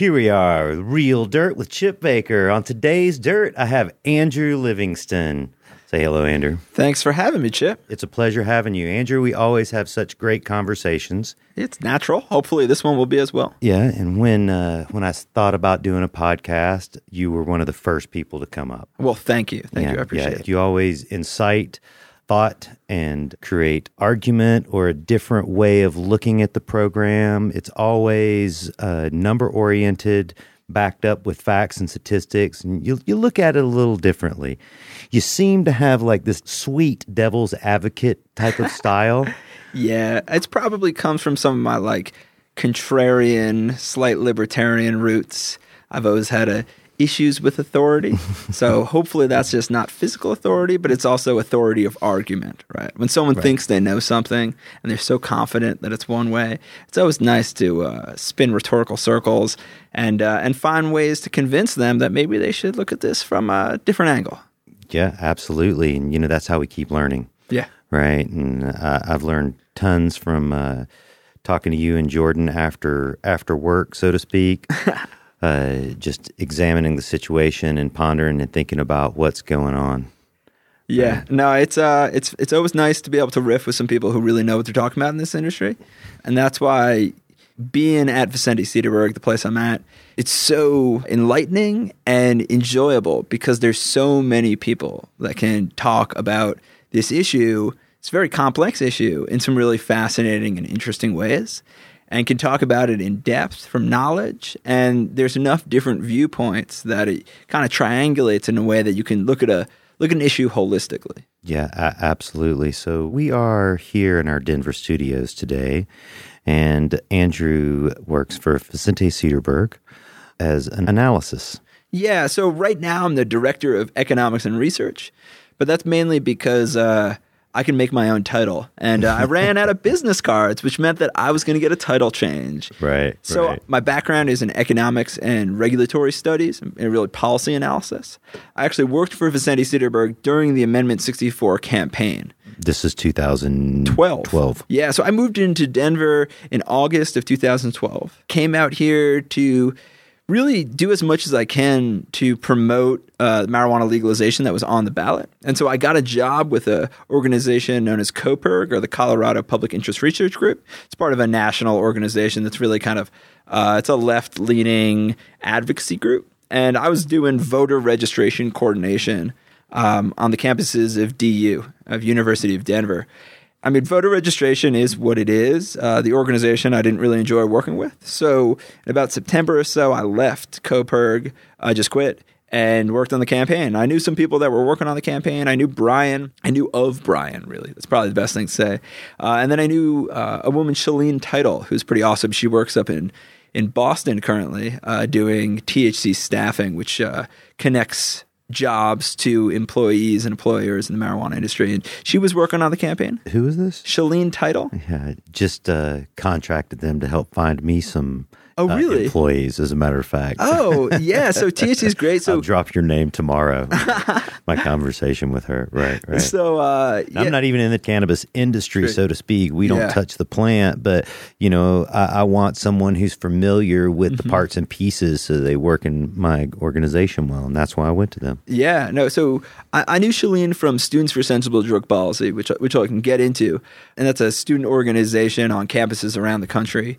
Here we are, Real Dirt with Chip Baker. On today's Dirt, I have Andrew Livingston. Say hello, Andrew. Thanks for having me, Chip. It's a pleasure having you, Andrew. We always have such great conversations. It's natural. Hopefully this one will be as well. Yeah, and when I thought about doing a podcast, you were one of the first people to come up. Well, thank you. Thank you. I appreciate it. You always incite thought and create argument or a different way of looking at the program. It's always number-oriented, backed up with facts and statistics, and you look at it a little differently. You seem to have like this sweet devil's advocate type of style. Yeah, it's probably comes from some of my like contrarian, slight libertarian roots. I've always had issues with authority. So hopefully that's just not physical authority, but it's also authority of argument, right? When someone thinks they know something and they're so confident that it's one way, it's always nice to spin rhetorical circles and find ways to convince them that maybe they should look at this from a different angle. Yeah, absolutely. And, you know, that's how we keep learning. Yeah. Right. And I've learned tons from talking to you and Jordan after work, so to speak. Just examining the situation and pondering and thinking about what's going on. Yeah, no, it's always nice to be able to riff with some people who really know what they're talking about in this industry, and that's why being at Vicente Sederberg, the place I'm at, it's so enlightening and enjoyable because there's so many people that can talk about this issue. It's a very complex issue in some really fascinating and interesting ways, and can talk about it in depth from knowledge. And there's enough different viewpoints that it kind of triangulates in a way that you can look at an issue holistically. Yeah, absolutely. So we are here in our Denver studios today, and Andrew works for Vicente Sederberg as an analysis. Yeah, so right now I'm the director of economics and research, but that's mainly because I can make my own title. And I ran out of business cards, which meant that I was going to get a title change. Right. So my background is in economics and regulatory studies and really policy analysis. I actually worked for Vicente Sederberg during the Amendment 64 campaign. This is 2012. Yeah. So I moved into Denver in August of 2012, came out here to really do as much as I can to promote marijuana legalization that was on the ballot. And so I got a job with an organization known as COPIRG, or the Colorado Public Interest Research Group. It's part of a national organization that's really kind of it's a left-leaning advocacy group. And I was doing voter registration coordination on the campuses of DU, of University of Denver. I mean, voter registration is what it is. The organization I didn't really enjoy working with. So in about September or so, I left COPIRG. I just quit and worked on the campaign. I knew some people that were working on the campaign. I knew Brian. I knew of Brian, really. That's probably the best thing to say. And then I knew a woman, Shaleen Title, who's pretty awesome. She works up in Boston currently doing THC staffing, which connects jobs to employees and employers in the marijuana industry. And she was working on the campaign. Who is this? Shaleen Title. Yeah, just contracted them to help find me some employees, as a matter of fact. Oh, yeah. So THC is great. So I'll drop your name tomorrow. My conversation with her. Right. So I'm not even in the cannabis industry, so to speak. We don't touch the plant, but you know, I want someone who's familiar with the parts and pieces so they work in my organization well, and that's why I went to them. Yeah, no. So I knew Shaleen from Students for Sensible Drug Policy, which I can get into, and that's a student organization on campuses around the country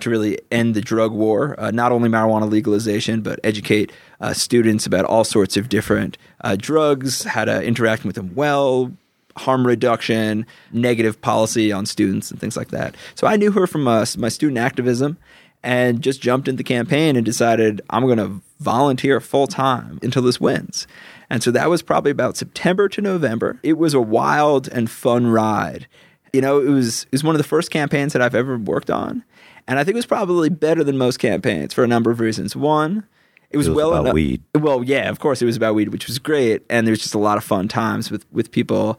to really end the drug war, not only marijuana legalization, but educate students about all sorts of different drugs, how to interact with them well, harm reduction, negative policy on students, and things like that. So I knew her from my student activism, and just jumped into the campaign and decided I'm going to volunteer full-time until this wins. And so that was probably about September to November. It was a wild and fun ride. You know, it was one of the first campaigns that I've ever worked on, and I think it was probably better than most campaigns for a number of reasons. One, it was well about weed. Well, yeah, of course, it was about weed, which was great, and there's just a lot of fun times with people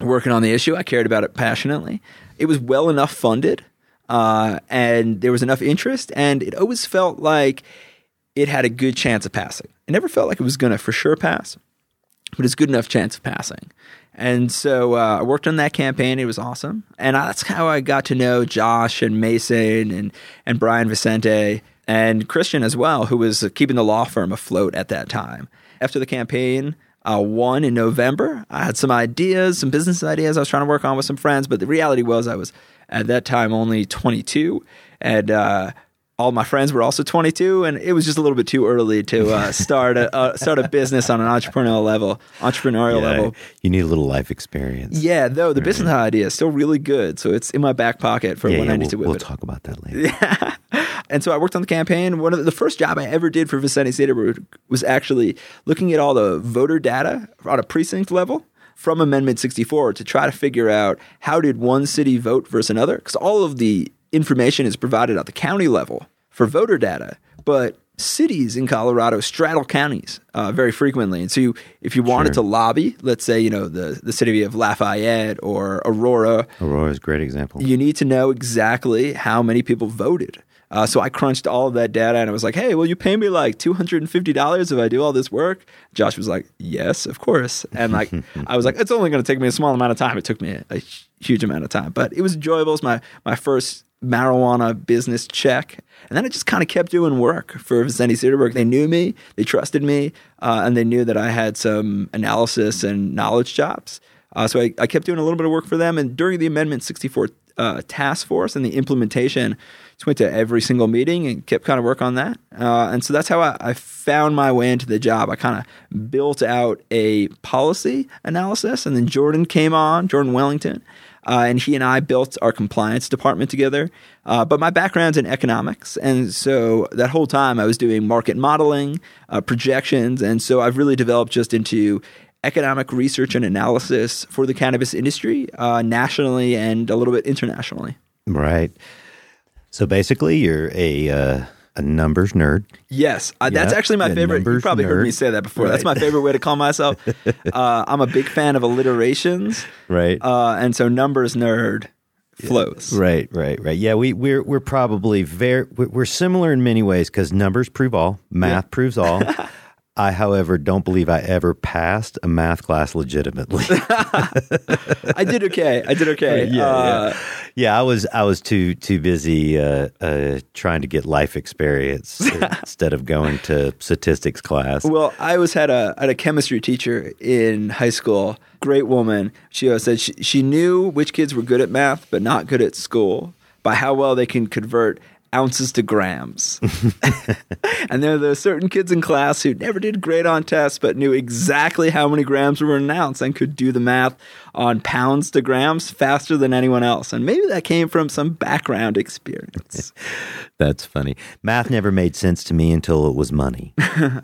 working on the issue. I cared about it passionately. It was well enough funded, and there was enough interest, and it always felt like it had a good chance of passing. It never felt like it was going to for sure pass, but it's a good enough chance of passing. And so I worked on that campaign. It was awesome. And that's how I got to know Josh and Mason and Brian Vicente. and Christian as well, who was keeping the law firm afloat at that time. After the campaign won in November, I had some ideas, some business ideas I was trying to work on with some friends, but the reality was I was at that time only 22, and all my friends were also 22, and it was just a little bit too early to start a business on an entrepreneurial level. You need a little life experience. Yeah, though the business idea is still really good, so it's in my back pocket for when I need to whip it. We'll talk about that later. Yeah. And so I worked on the campaign. One of the first job I ever did for Vicente Sederberg was actually looking at all the voter data on a precinct level from Amendment 64 to try to figure out how did one city vote versus another, because all of the information is provided at the county level for voter data, but cities in Colorado straddle counties very frequently. And so if you wanted to lobby, let's say, the city of Lafayette or Aurora. Aurora is a great example. You need to know exactly how many people voted. So I crunched all of that data and I was like, hey, will you pay me like $250 if I do all this work? Josh was like, yes, of course. And like, I was like, it's only going to take me a small amount of time. It took me a huge amount of time, but it was enjoyable. It was my first marijuana business check. And then I just kind of kept doing work for Vicente Sederberg. They knew me, they trusted me, and they knew that I had some analysis and knowledge chops. So I kept doing a little bit of work for them. And during the Amendment 64 task force and the implementation, just went to every single meeting and kept kind of work on that. And so that's how I found my way into the job. I kind of built out a policy analysis, and then Jordan came on, Jordan Wellington, and he and I built our compliance department together. But my background's in economics, and so that whole time I was doing market modeling, projections, and so I've really developed just into economic research and analysis for the cannabis industry nationally and a little bit internationally. Right. So basically, you're a numbers nerd. Yes. That's actually my favorite. You probably heard me say that before. Right. That's my favorite way to call myself. I'm a big fan of alliterations. Right. And so numbers nerd flows. Yeah. Right. Yeah, we're probably we're similar in many ways because numbers prove all. Math proves all. I, however, don't believe I ever passed a math class legitimately. I did okay. Yeah. I was too busy trying to get life experience instead of going to statistics class. Well, I always had a chemistry teacher in high school. Great woman. She always said she knew which kids were good at math but not good at school by how well they can convert ounces to grams. And there are those certain kids in class who never did great on tests, but knew exactly how many grams were an ounce and could do the math on pounds to grams faster than anyone else. And maybe that came from some background experience. That's funny. Math never made sense to me until it was money.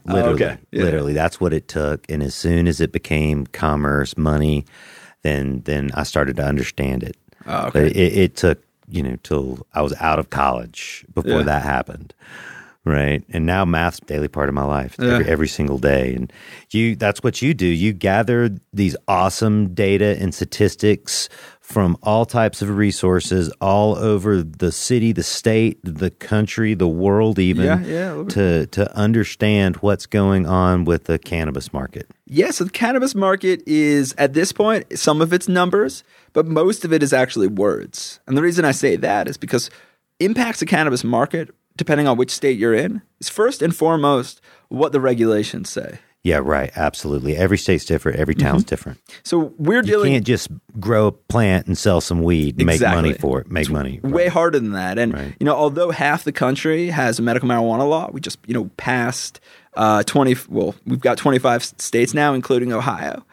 Literally. Okay. Yeah. Literally. That's what it took. And as soon as it became commerce, money, then I started to understand it. Oh, okay. But it took till I was out of college before that happened, right? And now math's a daily part of my life, every single day. And that's what you do. You gather these awesome data and statistics from all types of resources all over the city, the state, the country, the world even, to understand what's going on with the cannabis market. Yeah, so the cannabis market is, at this point, some of it's numbers, but most of it is actually words. And the reason I say that is because impacts the cannabis market, depending on which state you're in, is first and foremost what the regulations say. Yeah, right. Absolutely. Every state's different. Every town's different. So you can't just grow a plant and sell some weed and make money for it. Right. Way harder than that. And, although half the country has a medical marijuana law, we just, passed we've got 25 states now, including Ohio.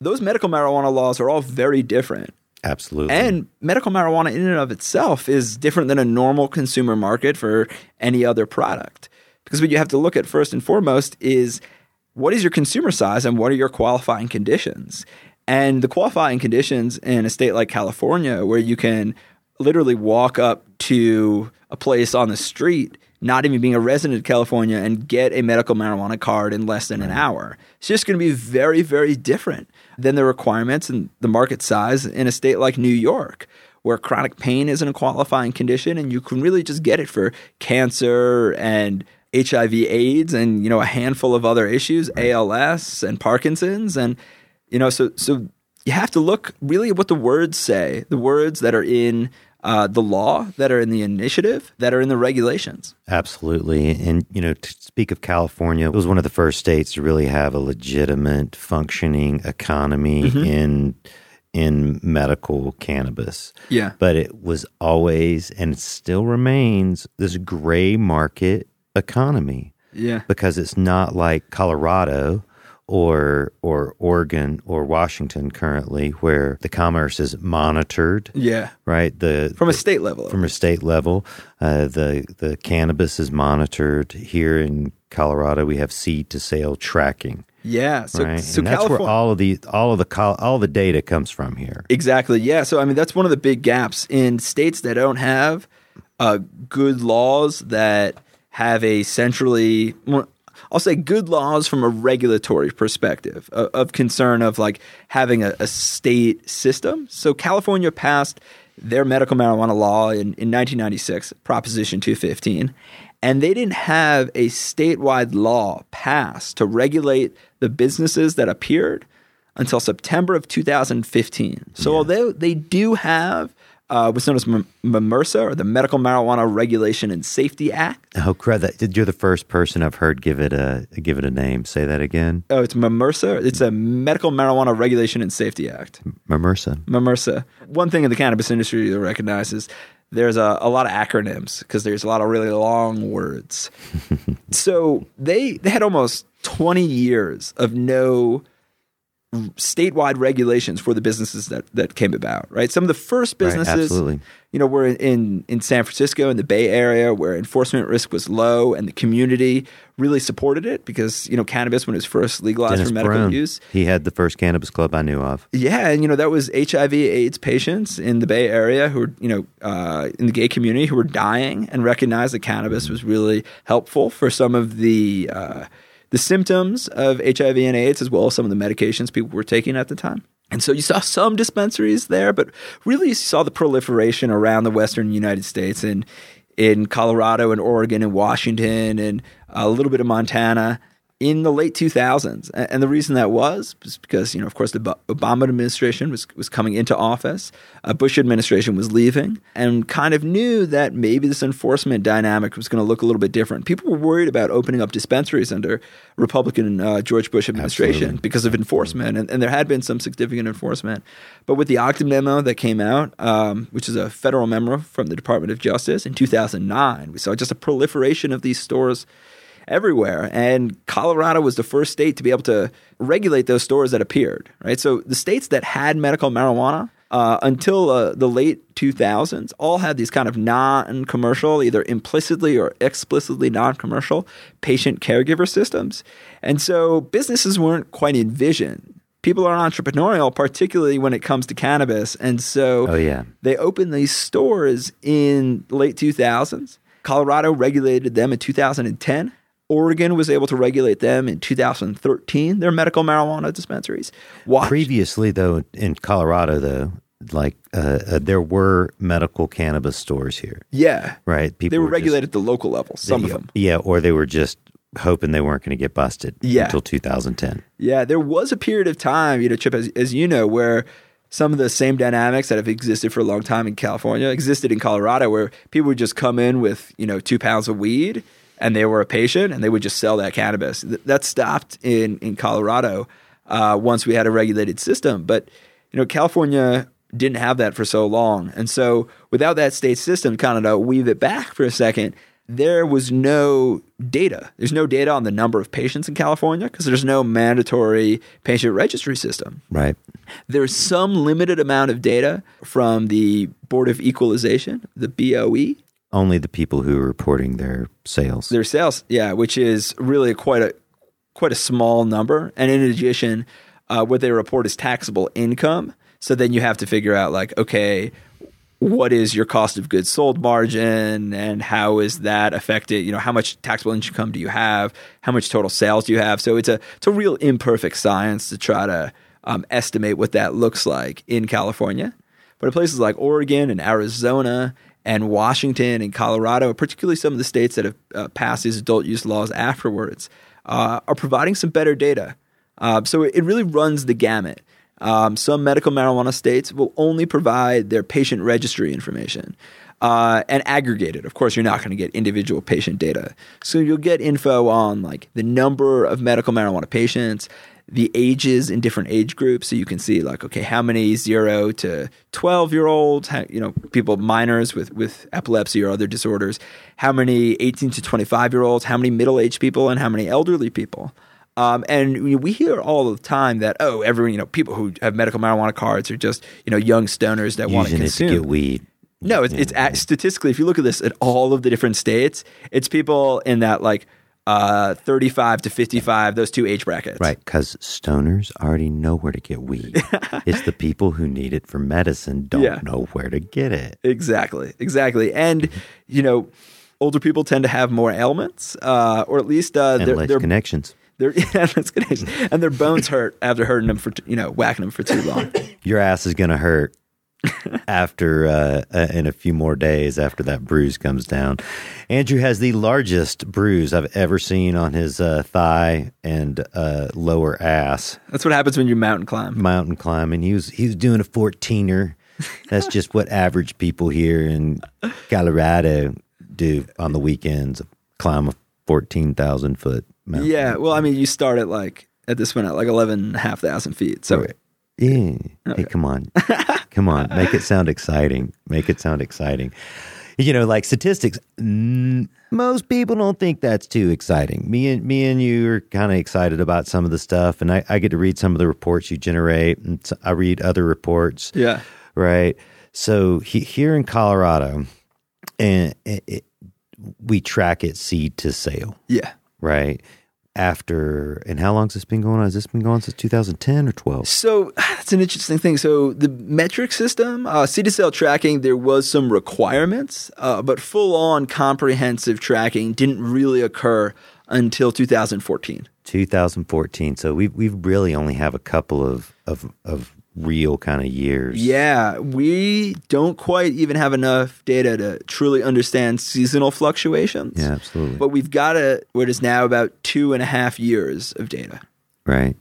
Those medical marijuana laws are all very different. Absolutely. And medical marijuana in and of itself is different than a normal consumer market for any other product. Because what you have to look at first and foremost is what is your consumer size and what are your qualifying conditions? And the qualifying conditions in a state like California, where you can literally walk up to a place on the street, not even being a resident of California, and get a medical marijuana card in less than an hour. It's just going to be very, very different than the requirements and the market size in a state like New York, where chronic pain isn't a qualifying condition and you can really just get it for cancer and HIV/AIDS and a handful of other issues, ALS and Parkinson's, and so you have to look really at what the words say, the words that are in the law, that are in the initiative, that are in the regulations. Absolutely. And, you know, to speak of California, it was one of the first states to really have a legitimate functioning economy in medical cannabis. Yeah. But it was always, and it still remains, this gray market economy. Yeah. Because it's not like Colorado or Oregon or Washington currently, where the commerce is monitored. Yeah. Right? From a state level. From a state level. The cannabis is monitored. Here in Colorado, we have seed to sale tracking. Yeah, so right? So and that's California, where all the data comes from here. Exactly. Yeah. So I mean, that's one of the big gaps in states that don't have good laws that have a centrally, I'll say, good laws from a regulatory perspective of concern of like having a state system. So California passed their medical marijuana law in 1996, Proposition 215. And they didn't have a statewide law passed to regulate the businesses that appeared until September of 2015. So although they do have what's known as MMRSA, or the Medical Marijuana Regulation and Safety Act. Oh, crud. You're the first person I've heard give it a name. Say that again. Oh, it's MMRSA. It's a Medical Marijuana Regulation and Safety Act. MMRSA. One thing in the cannabis industry you'll recognize is there's a lot of acronyms, because there's a lot of really long words. So they had almost 20 years of no statewide regulations for the businesses that came about, right? Some of the first businesses, right, you know, were in San Francisco, in the Bay Area, where enforcement risk was low and the community really supported it, because, you know, cannabis, when it was first legalized for medical use. He had the first cannabis club I knew of. Yeah, and, you know, that was HIV/AIDS patients in the Bay Area who were, you know, in the gay community who were dying, and recognized that cannabis was really helpful for some of the symptoms of HIV and AIDS, as well as some of the medications people were taking at the time. And so you saw some dispensaries there, but really you saw the proliferation around the Western United States, and in Colorado and Oregon and Washington and a little bit of Montana in the late 2000s. And the reason that was because, you know, of course, the Obama administration was coming into office. Bush administration was leaving, and kind of knew that maybe this enforcement dynamic was going to look a little bit different. People were worried about opening up dispensaries under Republican George Bush administration. Absolutely. Because of enforcement. And there had been some significant enforcement. But with the Ogden memo that came out, which is a federal memo from the Department of Justice in 2009, we saw just a proliferation of these stores everywhere. And Colorado was the first state to be able to regulate those stores that appeared, right? So the states that had medical marijuana until the late 2000s all had these kind of non-commercial, either implicitly or explicitly non-commercial, patient caregiver systems. And so businesses weren't quite in vision. People are entrepreneurial, particularly when it comes to cannabis. And so they opened these stores in the late 2000s. Colorado regulated them in 2010. Oregon was able to regulate them in 2013, their medical marijuana dispensaries. Previously, though, in Colorado, though, like there were medical cannabis stores here. Yeah. Right? People were regulated at the local level, some of them. Yeah, or they were just hoping they weren't going to get busted until 2010. Yeah, there was a period of time, you know, Chip, as you know, where some of the same dynamics that have existed for a long time in California existed in Colorado, where people would just come in with, you know, 2 pounds of weed, and they were a patient, and they would just sell that cannabis. That stopped in Colorado once we had a regulated system. But, you know, California didn't have that for so long. And so without that state system, kind of to weave it back for a second, there was no data. There's no data on the number of patients in California, because there's no mandatory patient registry system. Right. There's some limited amount of data from the Board of Equalization, the BOE. Only the people who are reporting their sales. Their sales, yeah, which is really quite a small number. And in addition, what they report is taxable income. So then you have to figure out, like, okay, what is your cost of goods sold margin, and how is that affected? You know, how much taxable income do you have? How much total sales do you have? So it's a real imperfect science to try to estimate what that looks like in California. But in places like Oregon and Arizona and Washington and Colorado, particularly some of the states that have passed these adult use laws afterwards, are providing some better data. So it really runs the gamut. Some medical marijuana states will only provide their patient registry information and aggregate it. Of course, you're not going to get individual patient data. So you'll get info on like the number of medical marijuana patients, the ages in different age groups. So you can see like, okay, how many 0 to 12-year-olds, you know, people, minors with epilepsy or other disorders, how many 18 to 25-year-olds, how many middle-aged people, and how many elderly people. And we hear all the time that, oh, everyone, you know, people who have medical marijuana cards are just, you know, young stoners that want to consume. Using it to get weed. No, it's statistically, if you look at this at all of the different states, it's people in that like 35 to 55, those two age brackets. Right, because stoners already know where to get weed. It's the people who need it for medicine don't know where to get it. Exactly. And, you know, older people tend to have more ailments or at least their connections. And their bones hurt after hurting them for, you know, whacking them for too long. Your ass is going to hurt after, in a few more days after that bruise comes down. Andrew has the largest bruise I've ever seen on his thigh and lower ass. That's what happens when you mountain climb. And he was doing a 14er. That's just what average people here in Colorado do on the weekends, climb a 14,000 foot. Mountain. Yeah, well, I mean, you start at 11,500 feet. So, okay. Yeah. Okay. Hey, come on, make it sound exciting. You know, like statistics, most people don't think that's too exciting. Me and you are kind of excited about some of the stuff, and I get to read some of the reports you generate, and I read other reports. Yeah, right. So here in Colorado, and we track it seed to sale. Yeah. Right after, and how long has this been going on? Has this been going on since 2010 or 12? So that's an interesting thing. So the metric system, seed to sale tracking, there was some requirements, but full on comprehensive tracking didn't really occur until 2014. 2014. So we really only have a couple of real kind of years. Yeah, we don't quite even have enough data to truly understand seasonal fluctuations. Yeah, absolutely. But we've got what is now about 2.5 years of data. Right.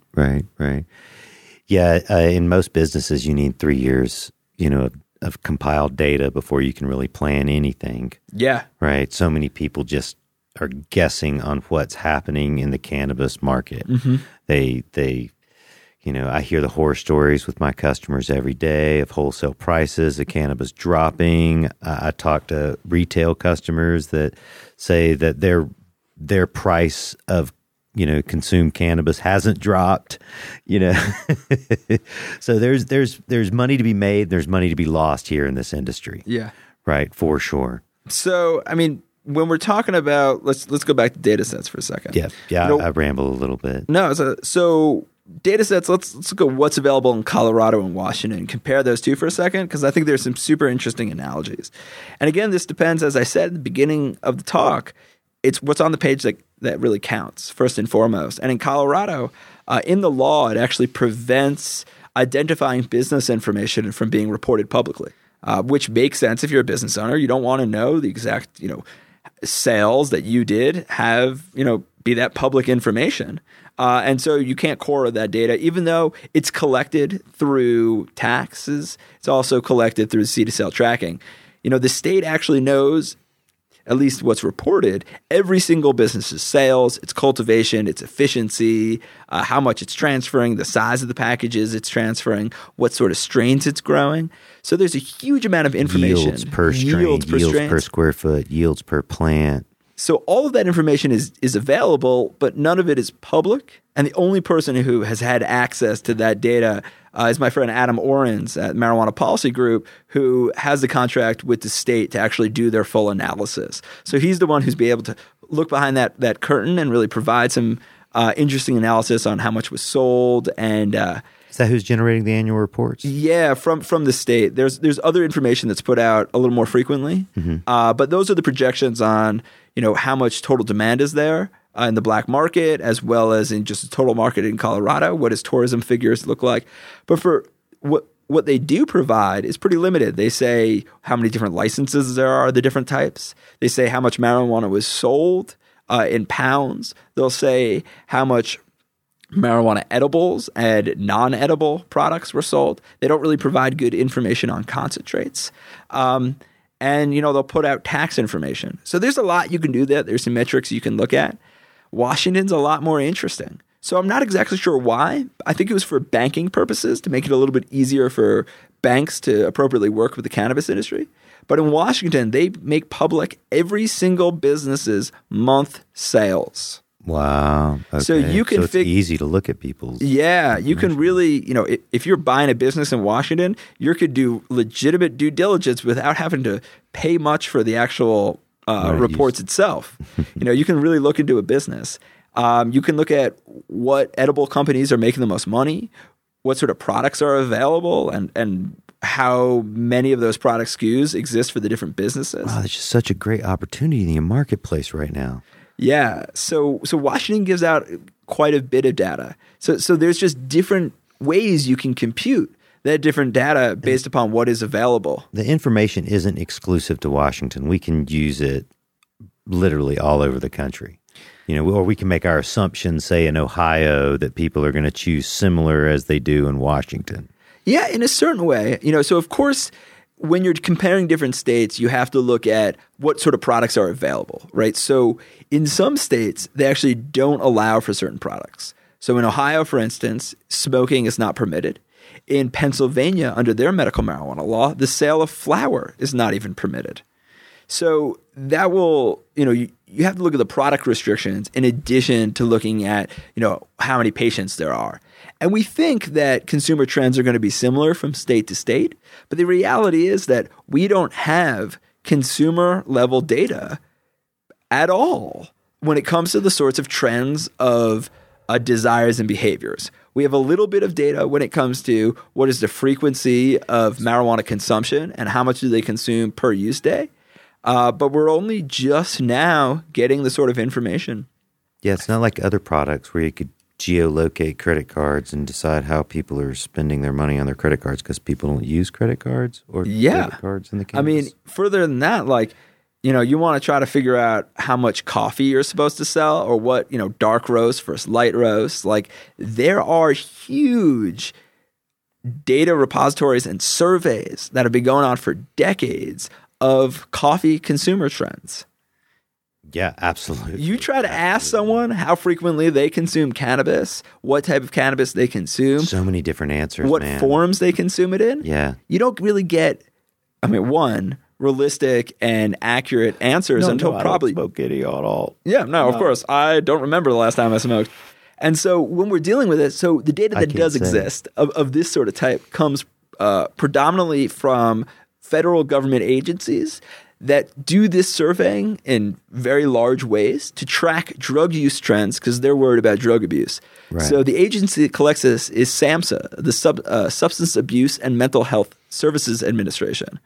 Yeah, in most businesses, you need 3 years, you know, of compiled data before you can really plan anything. Yeah. Right. So many people just are guessing on what's happening in the cannabis market. Mm-hmm. You know, I hear the horror stories with my customers every day of wholesale prices, of cannabis dropping. I talk to retail customers that say that their price of, you know, consumed cannabis hasn't dropped, you know. So there's money to be made, there's money to be lost here in this industry. Yeah. Right, for sure. So, I mean, when we're talking about, let's go back to data sets for a second. Yeah, you know, I ramble a little bit. No, so data sets, let's look at what's available in Colorado and Washington and compare those two for a second, because I think there's some super interesting analogies. And again, this depends, as I said at the beginning of the talk, it's what's on the page that really counts, first and foremost. And in Colorado, in the law, it actually prevents identifying business information from being reported publicly, which makes sense if you're a business owner. You don't want to know the exact, you know, sales that you did have, you know, be that public information. And so you can't correlate that data, even though it's collected through taxes. It's also collected through seed to sale tracking. You know, the state actually knows, at least what's reported, every single business's sales, its cultivation, its efficiency, how much it's transferring, the size of the packages it's transferring, what sort of strains it's growing. So there's a huge amount of information. Yields per strain, yields per square foot, yields per plant. So all of that information is available, but none of it is public. And the only person who has had access to that data is my friend Adam Orens at Marijuana Policy Group, who has the contract with the state to actually do their full analysis. So he's the one who's be able to look behind that curtain and really provide some interesting analysis on how much was sold and is that who's generating the annual reports? Yeah, from the state. There's other information that's put out a little more frequently, mm-hmm. But those are the projections on, you know, how much total demand is there in the black market, as well as in just the total market in Colorado. What does tourism figures look like? But for what they do provide is pretty limited. They say how many different licenses there are, the different types. They say how much marijuana was sold in pounds. They'll say how much marijuana edibles and non-edible products were sold. They don't really provide good information on concentrates. And, you know, they'll put out tax information. So there's a lot you can do there. There's some metrics you can look at. Washington's a lot more interesting. So I'm not exactly sure why. I think it was for banking purposes, to make it a little bit easier for banks to appropriately work with the cannabis industry. But in Washington, they make public every single business's month sales. Wow. Okay. So you can easy to look at people's. Yeah. You can really, you know, if you're buying a business in Washington, you could do legitimate due diligence without having to pay much for the actual reports itself. You know, you can really look into a business. You can look at what edible companies are making the most money, what sort of products are available, and how many of those product SKUs exist for the different businesses. Wow, that's just such a great opportunity in the marketplace right now. Yeah. So Washington gives out quite a bit of data. So there's just different ways you can compute that different data based upon what is available. The information isn't exclusive to Washington. We can use it literally all over the country. You know, or we can make our assumptions, say in Ohio, that people are going to choose similar as they do in Washington. Yeah, in a certain way. You know, so of course, when you're comparing different states, you have to look at what sort of products are available, right? So in some states, they actually don't allow for certain products. So in Ohio, for instance, smoking is not permitted. In Pennsylvania, under their medical marijuana law, the sale of flour is not even permitted. So that will, you know, you have to look at the product restrictions in addition to looking at, you know, how many patients there are. And we think that consumer trends are going to be similar from state to state, but the reality is that we don't have consumer level data at all when it comes to the sorts of trends of desires and behaviors. We have a little bit of data when it comes to what is the frequency of marijuana consumption and how much do they consume per use day. But we're only just now getting the sort of information. Yeah, it's not like other products where you could geolocate credit cards and decide how people are spending their money on their credit cards because people don't use credit cards or credit cards in the case. I mean, further than that, like, you know, you want to try to figure out how much coffee you're supposed to sell or what, you know, dark roast versus light roast. Like, there are huge data repositories and surveys that have been going on for decades of coffee consumer trends. Yeah, absolutely. You try to ask someone how frequently they consume cannabis, what type of cannabis they consume. So many different answers, What forms they consume it in. Yeah. You don't really get, realistic and accurate answers I don't smoke any at all. Yeah, of course. I don't remember the last time I smoked. And so when we're dealing with it, so the data that does exist of this sort of type comes predominantly from federal government agencies that do this surveying in very large ways to track drug use trends because they're worried about drug abuse. Right. So the agency that collects this is SAMHSA, the Substance Abuse and Mental Health Services Administration.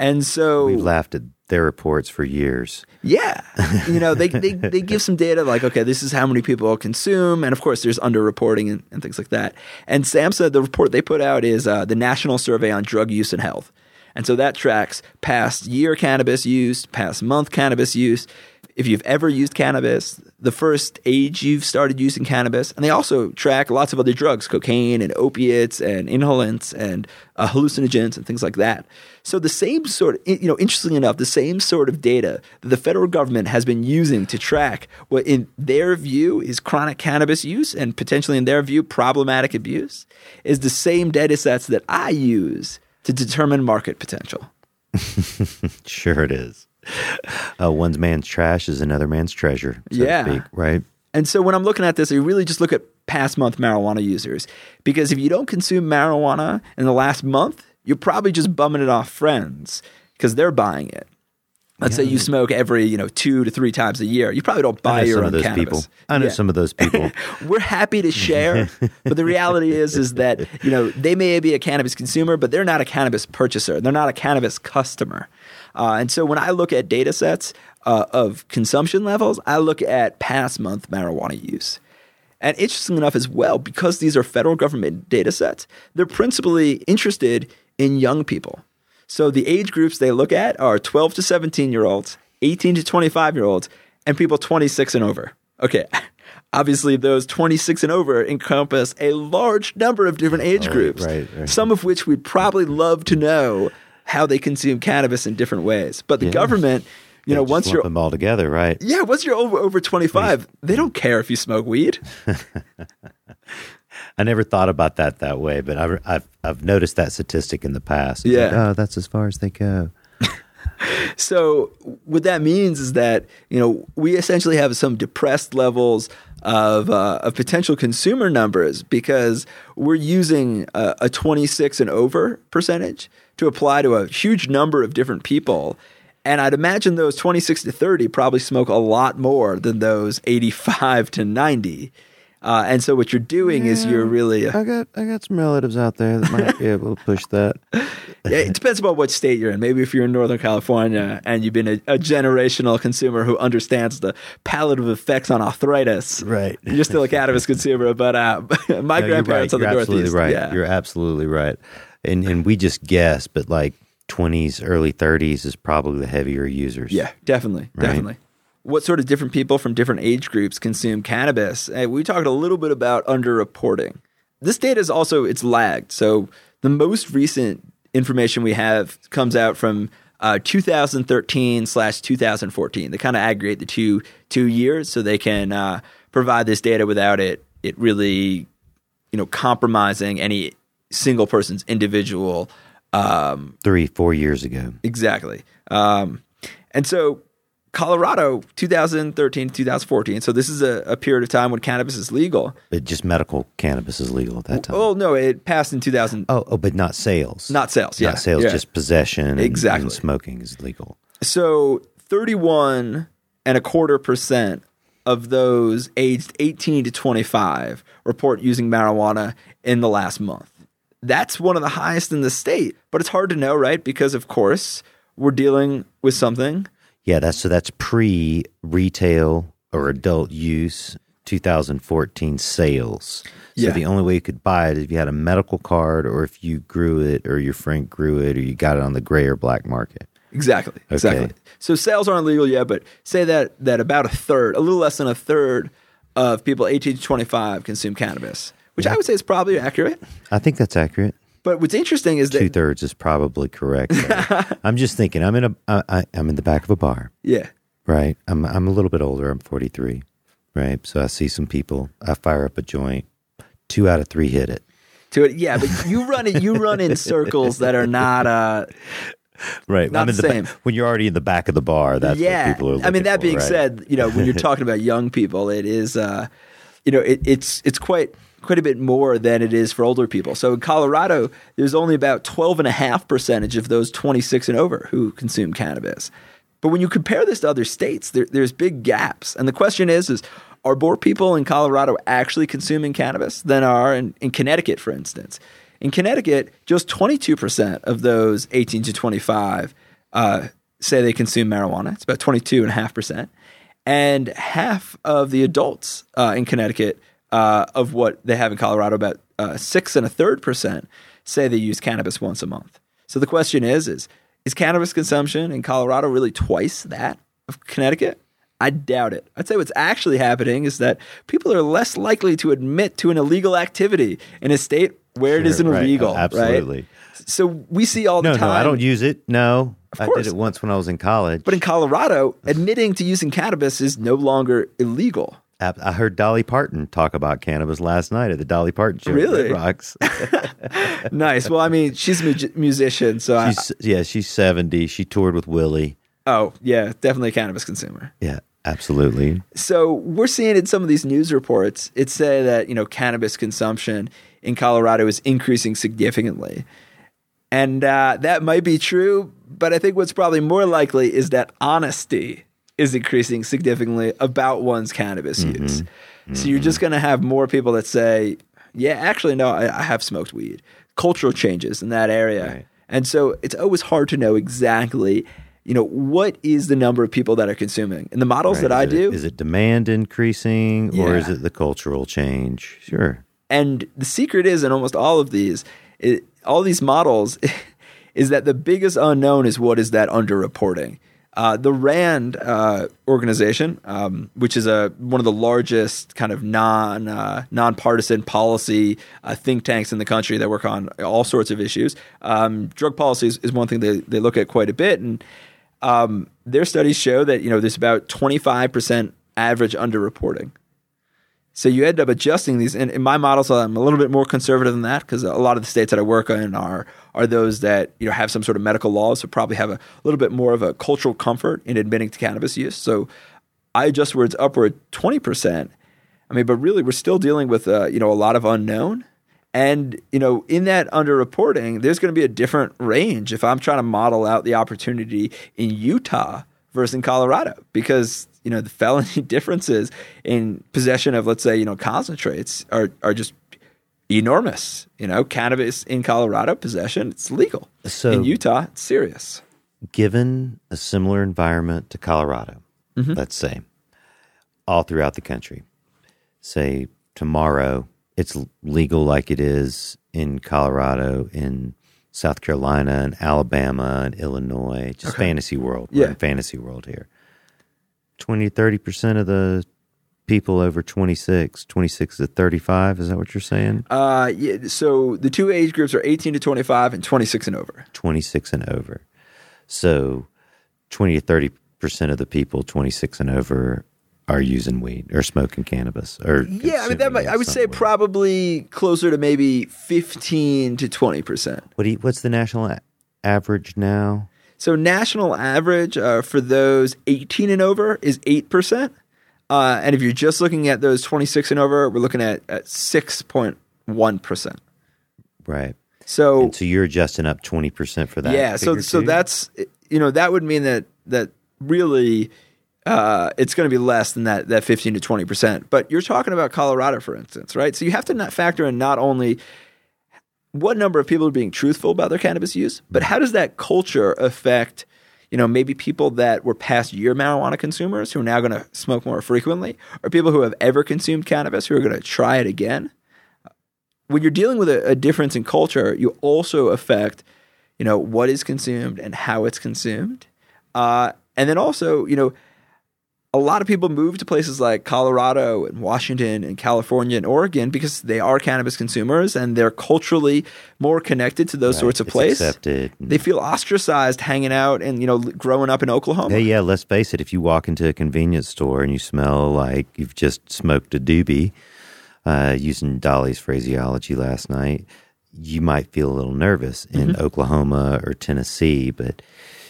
And so we've laughed at their reports for years. Yeah. You know, they give some data like, okay, this is how many people consume. And of course, there's underreporting and things like that. And SAMHSA, the report they put out is the National Survey on Drug Use and Health. And so that tracks past year cannabis use, past month cannabis use, if you've ever used cannabis, the first age you've started using cannabis. And they also track lots of other drugs, cocaine and opiates and inhalants and hallucinogens and things like that. So the same sort of, you know, interestingly enough, the same sort of data that the federal government has been using to track what in their view is chronic cannabis use and potentially in their view problematic abuse is the same data sets that I use to determine market potential. Sure it is. One man's trash is another man's treasure, so to speak, right? And so when I'm looking at this, I really just look at past month marijuana users. Because if you don't consume marijuana in the last month, you're probably just bumming it off friends because they're buying it. Let's say you smoke every, 2 to 3 times a year. You probably don't buy your own cannabis. I know some of those people. We're happy to share, but the reality is that, they may be a cannabis consumer, but they're not a cannabis purchaser. They're not a cannabis customer. And so when I look at data sets of consumption levels, I look at past month marijuana use. And interestingly enough as well, because these are federal government data sets, they're principally interested in young people. So the age groups they look at are 12 to 17-year-olds, 18 to 25-year-olds, and people 26 and over. Okay. Obviously, those 26 and over encompass a large number of different age groups, right. Some of which we'd probably love to know how they consume cannabis in different ways. But the government, you know, once you're them all together, right? Yeah, once you're over 25, they don't care if you smoke weed. I never thought about that way, but I've noticed that statistic in the past. It's like, oh, that's as far as they go. So what that means is that, you know, we essentially have some depressed levels of potential consumer numbers because we're using a 26 and over percentage to apply to a huge number of different people. And I'd imagine those 26 to 30 probably smoke a lot more than those 85 to 90. And so what you're doing is you're really... I got some relatives out there that might be able to push that. It depends about what state you're in. Maybe if you're in Northern California and you've been a generational consumer who understands the palliative effects on arthritis, right? You're still a cannabis consumer, but my grandparents are the Northeast. Right. Yeah. You're absolutely right. And we just guess, but like 20s, early 30s is probably the heavier users. Yeah, definitely, right? Definitely. What sort of different people from different age groups consume cannabis? We talked a little bit about underreporting. This data is also, it's lagged. So the most recent information we have comes out from 2013/2014. They kind of aggregate the two years so they can provide this data without it really, you know, compromising any single person's individual. 3-4 years ago. Exactly. And so... Colorado, 2013 to 2014. So this is a period of time when cannabis is legal. But just medical cannabis is legal at that time. Oh, no, it passed in 2000. Oh, but not sales. Not sales, yeah. Not sales, yeah. Just possession and smoking is legal. So 31.25% of those aged 18 to 25 report using marijuana in the last month. That's one of the highest in the state. But it's hard to know, right? Because, of course, we're dealing with something... Yeah, that's pre-retail or adult use 2014 sales. So the only way you could buy it is if you had a medical card or if you grew it or your friend grew it or you got it on the gray or black market. Exactly, okay. Exactly. So sales aren't legal yet, but say that about a third, a little less than a third of people 18 to 25 consume cannabis, which I would say is probably accurate. I think that's accurate. But what's interesting is that 2/3 is probably correct. Right? I'm just thinking. I'm in the back of a bar. Yeah. Right. I'm a little bit older. I'm 43. Right. So I see some people. I fire up a joint. 2 out of 3 hit it. Yeah. But you run in circles that are not. Right. Not the same. When you're already in the back of the bar, that's what people are looking for. I mean, that being said, you know, when you're talking about young people, it is, you know, it's quite a bit more than it is for older people. So in Colorado, there's only about 12.5% of those 26 and over who consume cannabis. But when you compare this to other states, there's big gaps. And the question is are more people in Colorado actually consuming cannabis than are in Connecticut, for instance? In Connecticut, just 22% of those 18 to 25 say they consume marijuana. It's about 22.5%. And half of the adults in Connecticut of what they have in Colorado, about 6.33% say they use cannabis once a month. So the question is cannabis consumption in Colorado really twice that of Connecticut? I doubt it. I'd say what's actually happening is that people are less likely to admit to an illegal activity in a state where it isn't illegal. Absolutely. Right? So we see all the time. No, I don't use it. No. I did it once when I was in college. But in Colorado, admitting to using cannabis is no longer illegal. I heard Dolly Parton talk about cannabis last night at the Dolly Parton show. Really? Rocks. Nice. Well, I mean, she's a musician, so she's 70. She toured with Willie. Oh, yeah, definitely a cannabis consumer. Yeah, absolutely. So we're seeing in some of these news reports, it say that, you know, cannabis consumption in Colorado is increasing significantly. And that might be true, but I think what's probably more likely is that honesty is increasing significantly about one's cannabis use. Mm-hmm. So you're just going to have more people that say, yeah, actually, no, I have smoked weed. Cultural changes in that area. Right. And so it's always hard to know exactly, you know, what is the number of people that are consuming? And the models that I do... Is it demand increasing or is it the cultural change? Sure. And the secret is in almost all of these, all these models is that the biggest unknown is what is that underreporting. The RAND organization, which is one of the largest kind of nonpartisan policy think tanks in the country that work on all sorts of issues. Drug policy is one thing they look at quite a bit, and their studies show that there's about 25% average underreporting. So you end up adjusting these. And in my model, so I'm a little bit more conservative than that, because a lot of the states that I work in are those that have some sort of medical laws, so probably have a little bit more of a cultural comfort in admitting to cannabis use. So I adjust where it's upward 20%. I mean, but really we're still dealing with a lot of unknown. And in that underreporting, there's going to be a different range if I'm trying to model out the opportunity in Utah versus in Colorado, because the felony differences in possession of, let's say, concentrates are just enormous. Cannabis in Colorado, possession, it's legal. So in Utah, it's serious. Given a similar environment to Colorado, let's say, all throughout the country, say tomorrow it's legal like it is in Colorado, in South Carolina, and Alabama, and Illinois, just fantasy world. Yeah. We're in fantasy world here. 20-30% of the people over 26 to 35, is that what you're saying? Yeah, so the two age groups are 18 to 25 and 26 and over. 26 and over. So 20 to 30% of the people 26 and over are using weed or smoking cannabis or I would say probably closer to maybe 15 to 20%. What's the national average now? So national average for those 18 and over is 8%. And if you're just looking at those 26 and over, we're looking at 6.1%. Right. So you're adjusting up 20% for that. Yeah. So that's, that would mean that really it's going to be less than that 15 to 20%. But you're talking about Colorado, for instance, right? So you have to factor in not only what number of people are being truthful about their cannabis use, but how does that culture affect, maybe people that were past year marijuana consumers who are now going to smoke more frequently, or people who have ever consumed cannabis who are going to try it again? When you're dealing with a difference in culture, you also affect, what is consumed and how it's consumed. And then also, a lot of people move to places like Colorado and Washington and California and Oregon because they are cannabis consumers and they're culturally more connected to those sorts of places. They feel ostracized hanging out and, growing up in Oklahoma. Yeah, let's face it. If you walk into a convenience store and you smell like you've just smoked a doobie, using Dolly's phraseology last night, you might feel a little nervous in Oklahoma or Tennessee, but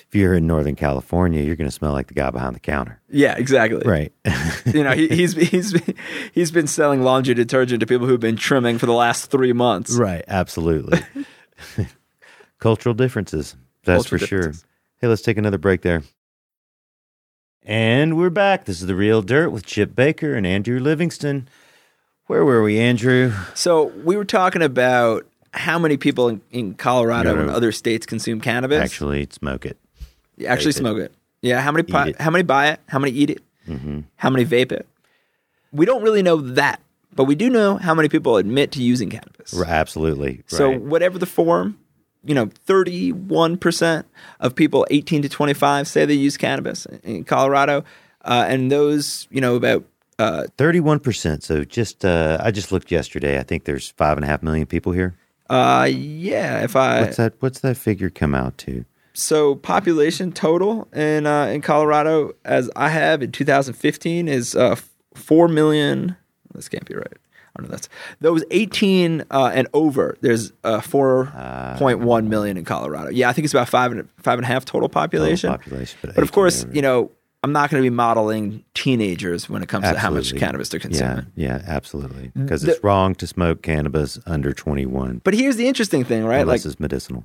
if you're in Northern California, you're going to smell like the guy behind the counter. Yeah, exactly. Right. He's been selling laundry detergent to people who've been trimming for the last 3 months. Right. Absolutely. Cultural differences. That's for sure. Hey, let's take another break there. And we're back. This is The Real Dirt with Chip Baker and Andrew Livingston. Where were we, Andrew? So we were talking about how many people in Colorado and other states consume cannabis. Actually, smoke it. Actually smoke it. Yeah, how many buy it? How many eat it? Mm-hmm. How many vape it? We don't really know that, but we do know how many people admit to using cannabis. Absolutely. So whatever the form, 31% of people 18 to 25 say they use cannabis in Colorado, and those, about 31%. So I just looked yesterday. I think there's 5.5 million people here. Yeah. What's that figure come out to? So population total in Colorado, as I have in 2015, is 4 million. This can't be right. I don't know. That's those 18 and over. There's 4.1 million in Colorado. Yeah, I think it's about 5.5 total population. But of course, I'm not going to be modeling teenagers when it comes to how much cannabis they're consuming. Yeah, absolutely. Because it's wrong to smoke cannabis under 21. But here's the interesting thing, right? Unless it's medicinal.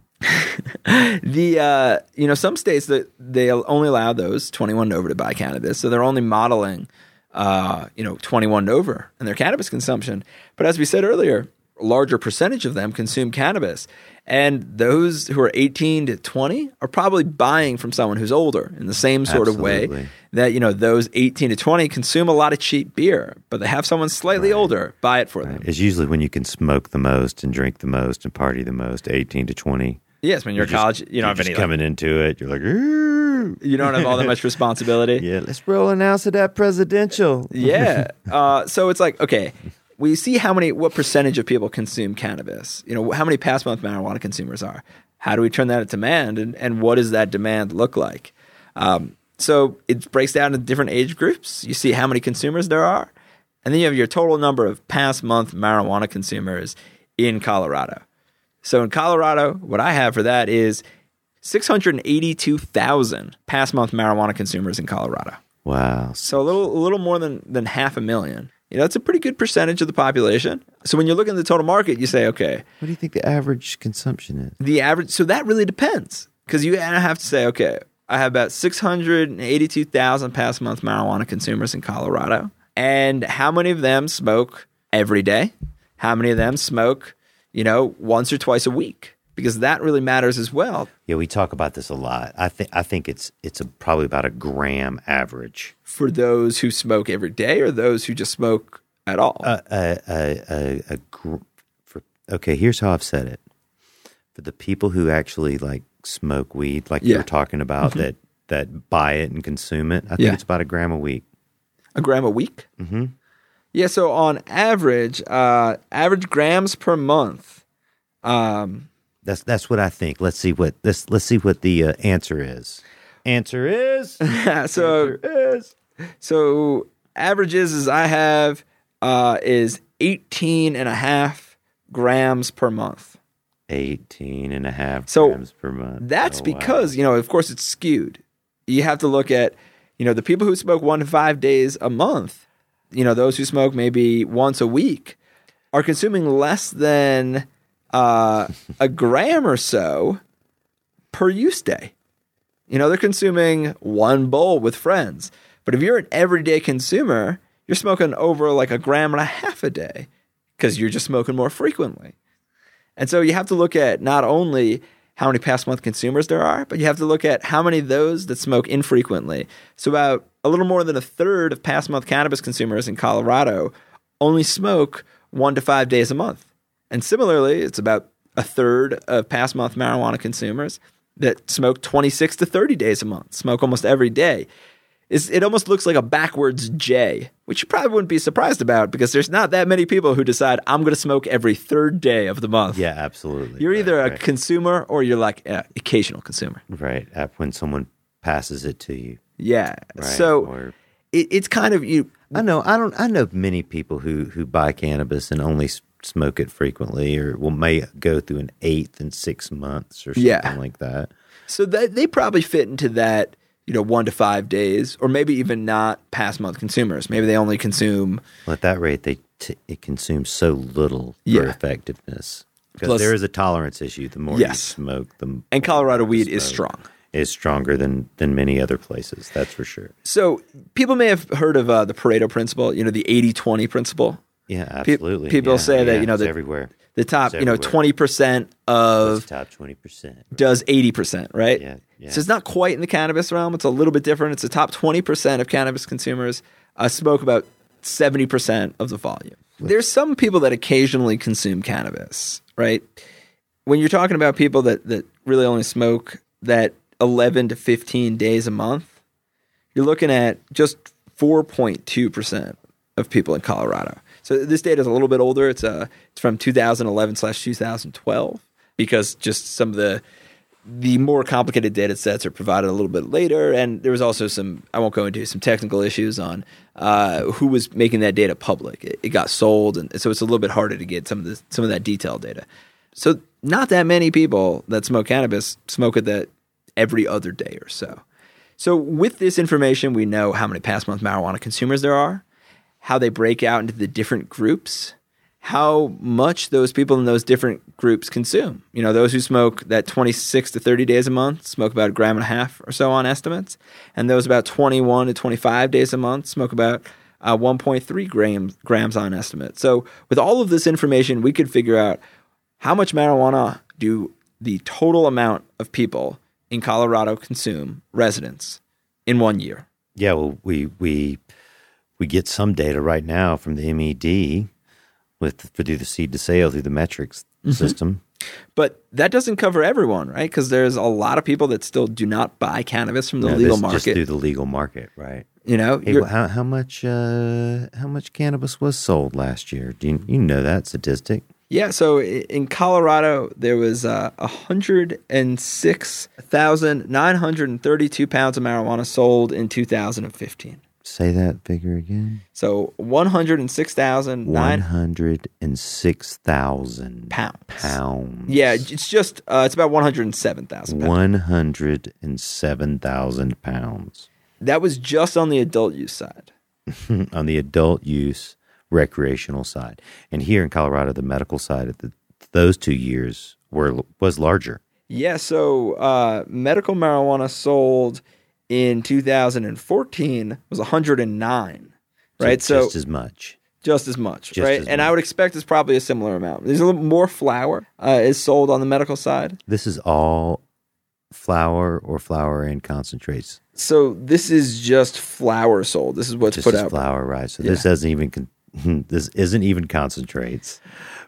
Some states that they only allow those 21 and over to buy cannabis, so they're only modeling 21 and over in their cannabis consumption. But as we said earlier, a larger percentage of them consume cannabis, and those who are 18 to 20 are probably buying from someone who's older in the same sort of way that those 18 to 20 consume a lot of cheap beer, but they have someone slightly older buy it for them. It's usually when you can smoke the most and drink the most and party the most, 18 to 20. Yes, when you're in college, you don't have any coming into it. You're like, Woo! You don't have all that much responsibility. Yeah, let's roll an ounce of that presidential. Yeah. So it's like, okay, we see what percentage of people consume cannabis. You know, how many past month marijuana consumers are. How do we turn that into demand, and what does that demand look like? So it breaks down into different age groups. You see how many consumers there are, and then you have your total number of past month marijuana consumers in Colorado. So in Colorado, what I have for that is 682,000 past month marijuana consumers in Colorado. Wow. So a little more than 500,000. You know, it's a pretty good percentage of the population. So when you look at the total market, you say, okay, what do you think the average consumption is? So that really depends, because you have to say, okay, I have about 682,000 past month marijuana consumers in Colorado. And how many of them smoke every day? How many of them smoke, you know, once or twice a week? Because that really matters as well. Yeah, we talk about this a lot. I think it's probably about a gram average for those who smoke every day, or those who just smoke at all. Okay, here's how I've said it. For the people who actually like smoke weed, like you were talking about, that buy it and consume it, I think it's about a gram a week. A gram a week? Mm-hmm. Yeah. So on average, grams per month. That's what I think. Let's see what the answer is. So averages is I have is 18.5 grams per month. 18.5 grams per month. That's because you know, of course, it's skewed. You have to look at, you know, the people who smoke 1 to 5 days a month. You know, those who smoke maybe once a week are consuming less than a gram or so per use day. You know, they're consuming one bowl with friends. But if you're an everyday consumer, you're smoking over like 1.5 grams a day, because you're just smoking more frequently. And so you have to look at not only how many past month consumers there are, but you have to look at how many of those that smoke infrequently. So about a little more than a third of past month cannabis consumers in Colorado only smoke 1 to 5 days a month. And similarly, it's about a third of past month marijuana consumers that smoke 26 to 30 days a month, smoke almost every day. It almost looks like a backwards J, which you probably wouldn't be surprised about, because there's not that many people who decide, I'm going to smoke every third day of the month. Yeah, absolutely. You're either a consumer, or you're like an occasional consumer. Right, when someone passes it to you. Yeah, right. So it's kind of you. I know many people who buy cannabis and only smoke it frequently, or may go through an eighth and 6 months or something like that. So they probably fit into that, you know, 1 to 5 days, or maybe even not past month consumers. Maybe they only consume. Well, at that rate, it consumes so little for effectiveness. Because there is a tolerance issue. The more you smoke, the more. And Colorado weed is strong. Is stronger than many other places, that's for sure. So people may have heard of the Pareto principle, you know, the 80-20 principle. Yeah, absolutely. People say that, you know, the top, you know, 20% of top 20% does 80%, right? Yeah. So it's not quite in the cannabis realm. It's a little bit different. It's the top 20% of cannabis consumers smoke about 70% of the volume. There's some people that occasionally consume cannabis, right? When you're talking about people that really only smoke that 11 to 15 days a month, you're looking at just 4.2% of people in Colorado. So this data is a little bit older. It's from 2011/2012, because just some of the more complicated data sets are provided a little bit later. And there was also I won't go into technical issues on who was making that data public. It got sold, and so it's a little bit harder to get some of that detailed data. So not that many people that smoke cannabis smoke it that every other day or so. So with this information, we know how many past month marijuana consumers there are, how they break out into the different groups, how much those people in those different groups consume. You know, those who smoke that 26 to 30 days a month smoke about 1.5 grams or so on estimates, and those about 21 to 25 days a month smoke about 1.3 grams on estimate. So with all of this information, we could figure out how much marijuana do the total amount of people in Colorado consume, residents, in 1 year. Yeah, well, we get some data right now from the MED through the seed to sale, through the metrics system. But that doesn't cover everyone, right? Because there's a lot of people that still do not buy cannabis from the legal market. Just through the legal market, right? You know, hey, how much cannabis was sold last year? Do you know that statistic? Yeah. So in Colorado, there was 106,932 pounds of marijuana sold in 2015. Say that figure again. So 106,000 pounds. Yeah, it's just it's about 107,000 pounds. 107,000 pounds. That was just on the adult use side. On the adult use recreational side. And here in Colorado, the medical side of those 2 years was larger. Yeah, so medical marijuana sold in 2014 was 109, right? So just as much. Just as much, just right? As and much. I would expect it's probably a similar amount. There's a little more flower is sold on the medical side. This is all flower or flower and concentrates. So this is just flower sold. This is what's just put out. Just flower, right? So this doesn't even this isn't even concentrates.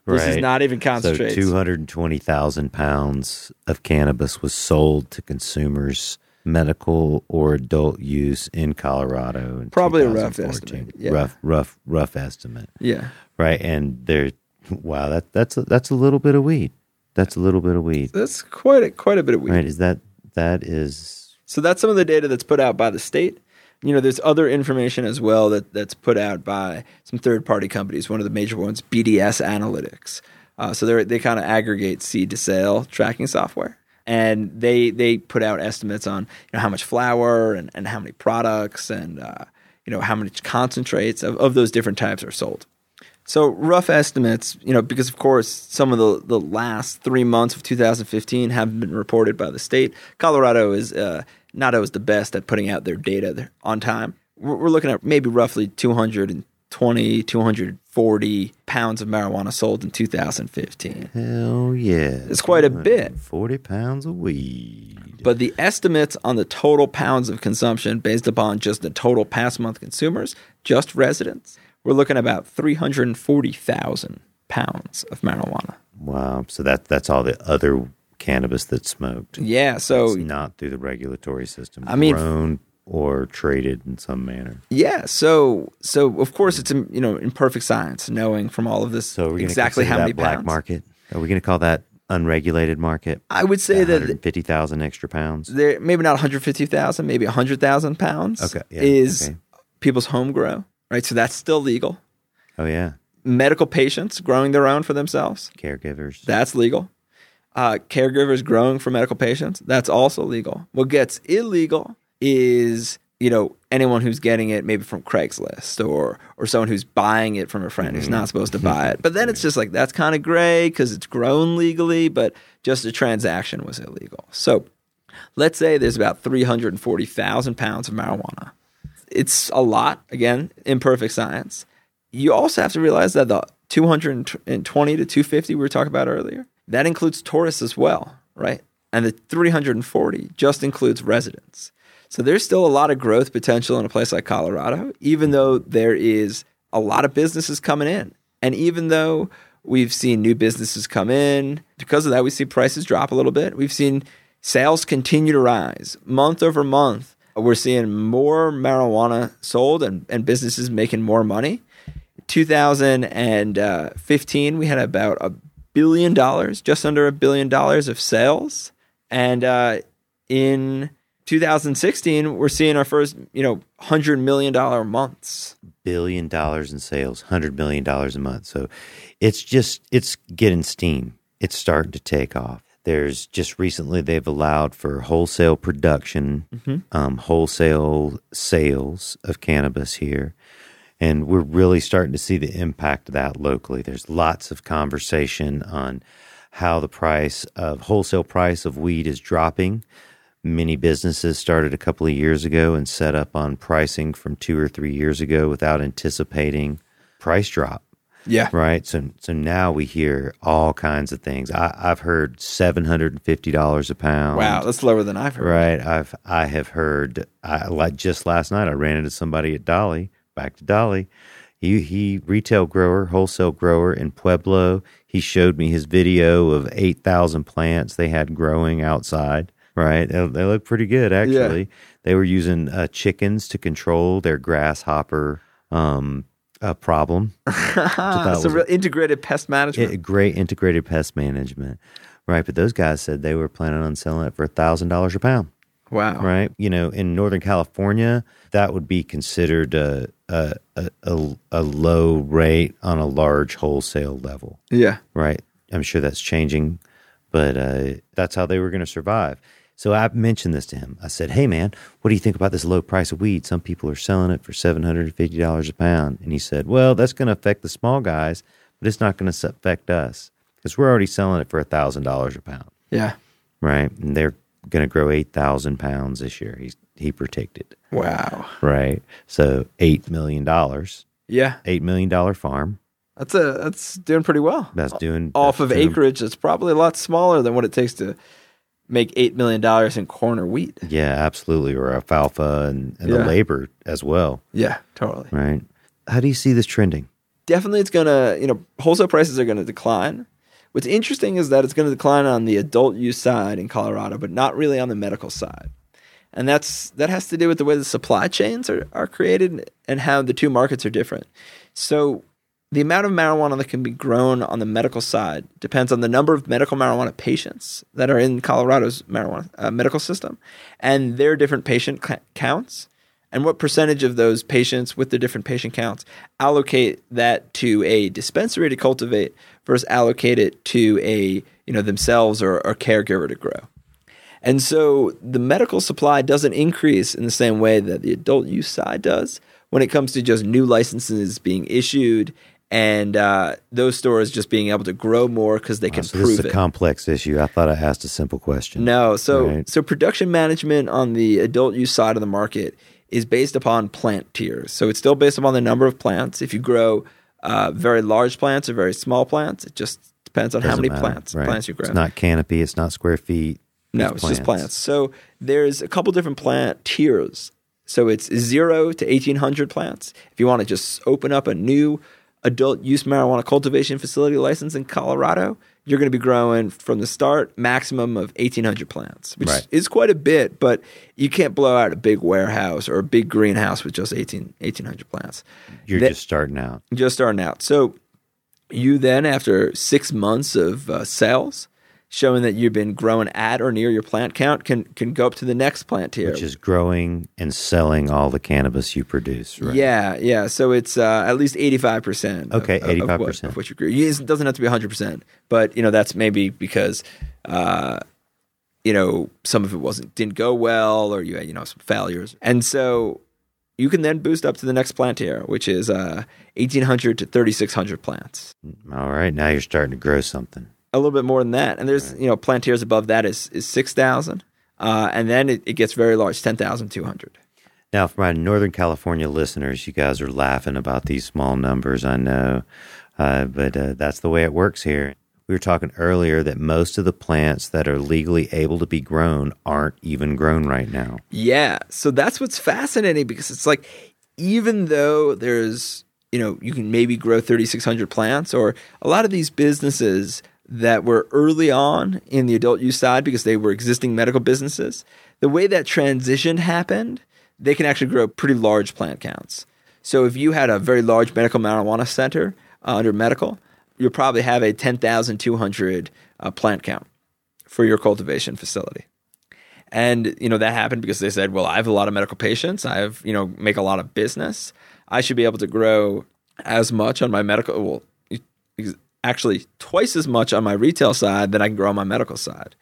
Right? This is not even concentrates. So 220,000 pounds of cannabis was sold to consumers, medical or adult use in Colorado in 2014. Probably a rough estimate. Yeah. Rough estimate. Yeah. Right. And that's a little bit of weed. That's a little bit of weed. That's quite a bit of weed. Right. So that's some of the data that's put out by the state. You know, there's other information as well that's put out by some third-party companies. One of the major ones, BDS Analytics. So they kind of aggregate seed-to-sale tracking software. And they put out estimates on, you know, how much flower and how many products and, you know, how much concentrates of those different types are sold. So rough estimates, you know, because, of course, some of the last 3 months of 2015 haven't been reported by the state. Colorado is not always the best at putting out their data on time. We're looking at maybe roughly 240 pounds of marijuana sold in 2015. Hell yeah. It's quite a bit. 40 pounds of weed. But the estimates on the total pounds of consumption based upon just the total past month consumers, just residents, we're looking at about 340,000 pounds of marijuana. Wow. So that's all the other cannabis that's smoked. Yeah. So it's not through the regulatory system. I mean, grown or traded in some manner. Yeah. So of course it's, you know, imperfect science knowing from all of this exactly how many black pounds. Market. Are we going to call that unregulated market? I would say that 150,000 extra pounds. There, maybe not 150,000, maybe 100,000 pounds. Okay. Yeah, is people's home grow. Right, so that's still legal. Oh, yeah. Medical patients growing their own for themselves. Caregivers. That's legal. Caregivers growing for medical patients. That's also legal. What gets illegal is, you know, anyone who's getting it maybe from Craigslist or someone who's buying it from a friend who's not supposed to buy it. But then it's just like, that's kind of gray because it's grown legally, but just the transaction was illegal. So let's say there's about 340,000 pounds of marijuana. It's a lot, again, imperfect science. You also have to realize that the 220 to 250 we were talking about earlier, that includes tourists as well, right? And the 340 just includes residents. So there's still a lot of growth potential in a place like Colorado, even though there is a lot of businesses coming in. And even though we've seen new businesses come in, because of that, we see prices drop a little bit. We've seen sales continue to rise month over month. We're seeing more marijuana sold and businesses making more money. 2015, we had about $1 billion, just under $1 billion of sales. And in 2016, we're seeing our first, you know, $100 million months. $1 billion in sales, $100 million a month. So it's getting steam. It's starting to take off. There's just recently they've allowed for wholesale production, wholesale sales of cannabis here. And we're really starting to see the impact of that locally. There's lots of conversation on how the wholesale price of weed is dropping. Many businesses started a couple of years ago and set up on pricing from 2 or 3 years ago without anticipating price drop. Yeah. Right. So now we hear all kinds of things. I've heard $750 a pound. Wow, that's lower than I've heard. Right. I have heard. Like just last night, I ran into somebody at Dolly. Back to Dolly. He retail grower, wholesale grower in Pueblo. He showed me his video of 8,000 plants they had growing outside. Right, they look pretty good actually. Yeah. They were using chickens to control their grasshopper problem. So real integrated pest management. Great integrated pest management, right? But those guys said they were planning on selling it for $1,000 a pound. Wow! Right? You know, in Northern California, that would be considered a low rate on a large wholesale level. Yeah. Right. I'm sure that's changing, but that's how they were going to survive. So I mentioned this to him. I said, hey, man, what do you think about this low price of weed? Some people are selling it for $750 a pound. And he said, well, that's going to affect the small guys, but it's not going to affect us because we're already selling it for $1,000 a pound. Yeah. Right. And they're going to grow 8,000 pounds this year. He predicted. Wow. Right. So $8 million. Yeah. $8 million farm. That's doing pretty well. That's doing off of acreage. It's probably a lot smaller than what it takes to make $8 million in corn or wheat. Yeah, absolutely, or alfalfa and the labor as well. Yeah, totally. Right. How do you see this trending? Definitely, it's gonna wholesale prices are gonna decline. What's interesting is that it's gonna decline on the adult use side in Colorado, but not really on the medical side, and that has to do with the way the supply chains are created and how the two markets are different. So the amount of marijuana that can be grown on the medical side depends on the number of medical marijuana patients that are in Colorado's marijuana medical system and their different patient counts and what percentage of those patients with the different patient counts allocate that to a dispensary to cultivate versus allocate it to a themselves or caregiver to grow. And so the medical supply doesn't increase in the same way that the adult use side does when it comes to just new licenses being issued and those stores just being able to grow more because they can prove it. This is a complex issue. I thought I asked a simple question. No. So production management on the adult use side of the market is based upon plant tiers. So it's still based upon the number of plants. If you grow very large plants or very small plants, it just depends on how many plants you grow. It's not canopy. It's not square feet. No, it's just plants. So there's a couple different plant tiers. So it's 0 to 1,800 plants. If you want to just open up a new adult use marijuana cultivation facility license in Colorado, you're going to be growing from the start maximum of 1,800 plants, which is quite a bit, but you can't blow out a big warehouse or a big greenhouse with just 1,800 plants. You're just starting out. Just starting out. So you then, after 6 months of sales, showing that you've been growing at or near your plant count, can go up to the next plant tier. Which is growing and selling all the cannabis you produce, right? Yeah. So it's at least 85%. Okay, 85%. Of what you grow. It doesn't have to be 100%, but, that's maybe because, some of it didn't go well or you had, some failures. And so you can then boost up to the next plant tier, which is 1,800 to 3,600 plants. All right, now you're starting to grow something. A little bit more than that. And there's, plant tiers above that is 6,000. And then it gets very large, 10,200. Now, for my Northern California listeners, you guys are laughing about these small numbers, I know. But that's the way it works here. We were talking earlier that most of the plants that are legally able to be grown aren't even grown right now. Yeah. So that's what's fascinating because it's like, even though there's, you can maybe grow 3,600 plants or a lot of these businesses that were early on in the adult use side because they were existing medical businesses, the way that transition happened, they can actually grow pretty large plant counts. So if you had a very large medical marijuana center under medical, you'll probably have a 10,200 plant count for your cultivation facility. And, that happened because they said, well, I have a lot of medical patients. I have, make a lot of business. I should be able to grow as much on my medical, actually twice as much on my retail side than I can grow on my medical side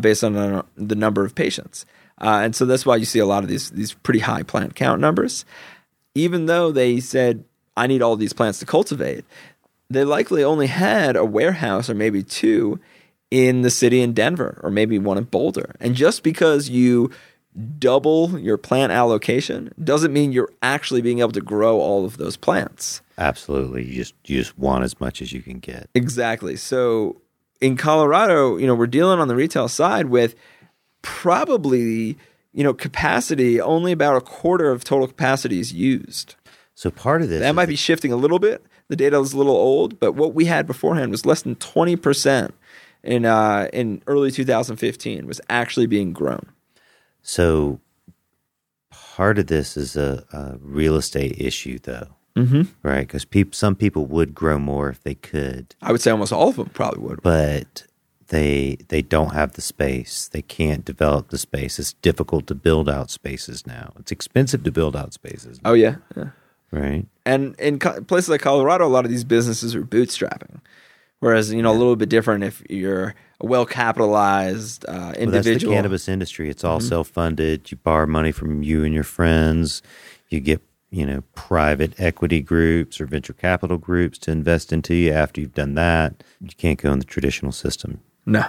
based on the number of patients. And so that's why you see a lot of these pretty high plant count numbers. Even though they said, I need all these plants to cultivate, they likely only had a warehouse or maybe two in the city in Denver or maybe one in Boulder. And just because you double your plant allocation doesn't mean you're actually being able to grow all of those plants. Absolutely. You just want as much as you can get. Exactly. So in Colorado, we're dealing on the retail side with probably, capacity, only about a quarter of total capacity is used. So part of this that might be shifting a little bit. The data is a little old, but what we had beforehand was less than 20% in early 2015 was actually being grown. So part of this is a real estate issue, though, right? Because some people would grow more if they could. I would say almost all of them probably would, but they don't have the space. They can't develop the space. It's difficult to build out spaces now. It's expensive to build out spaces now. Oh yeah, yeah. Right. And in places like Colorado, a lot of these businesses are bootstrapping, whereas, you know, a little bit different if you're a well-capitalized individual. Well, that's the cannabis industry. It's all self-funded. You borrow money from you and your friends. You get, you know, private equity groups or venture capital groups to invest into you. After you've done that, you can't go in the traditional system. No.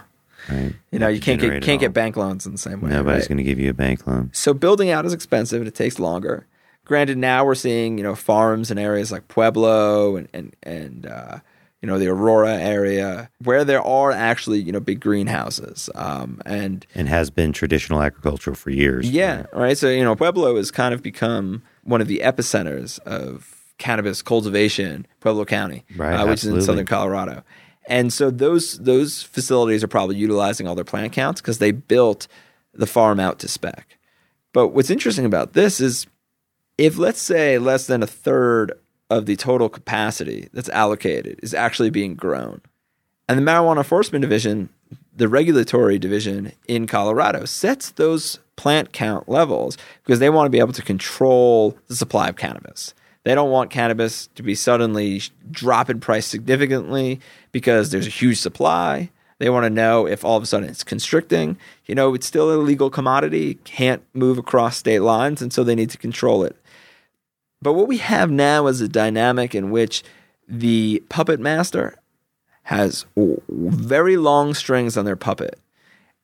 Right? You know, you can't get bank loans in the same way. Nobody's going to give you a bank loan. So building out is expensive and it takes longer. Granted, now we're seeing, you know, farms in areas like Pueblo and you know, the Aurora area where there are actually, you know, big greenhouses and has been traditional agriculture for years. Yeah, right. So, you know, Pueblo has kind of become one of the epicenters of cannabis cultivation, Pueblo County, which is in southern Colorado. And so those facilities are probably utilizing all their plant counts because they built the farm out to spec. But what's interesting about this is, if let's say less than a third of the total capacity that's allocated is actually being grown, and the Marijuana Enforcement Division, the regulatory division in Colorado, sets those plant count levels because they want to be able to control the supply of cannabis. They don't want cannabis to be suddenly drop in price significantly because there's a huge supply. They want to know if all of a sudden it's constricting. You know, it's still an illegal commodity, can't move across state lines, and so they need to control it. But what we have now is a dynamic in which the puppet master has very long strings on their puppet,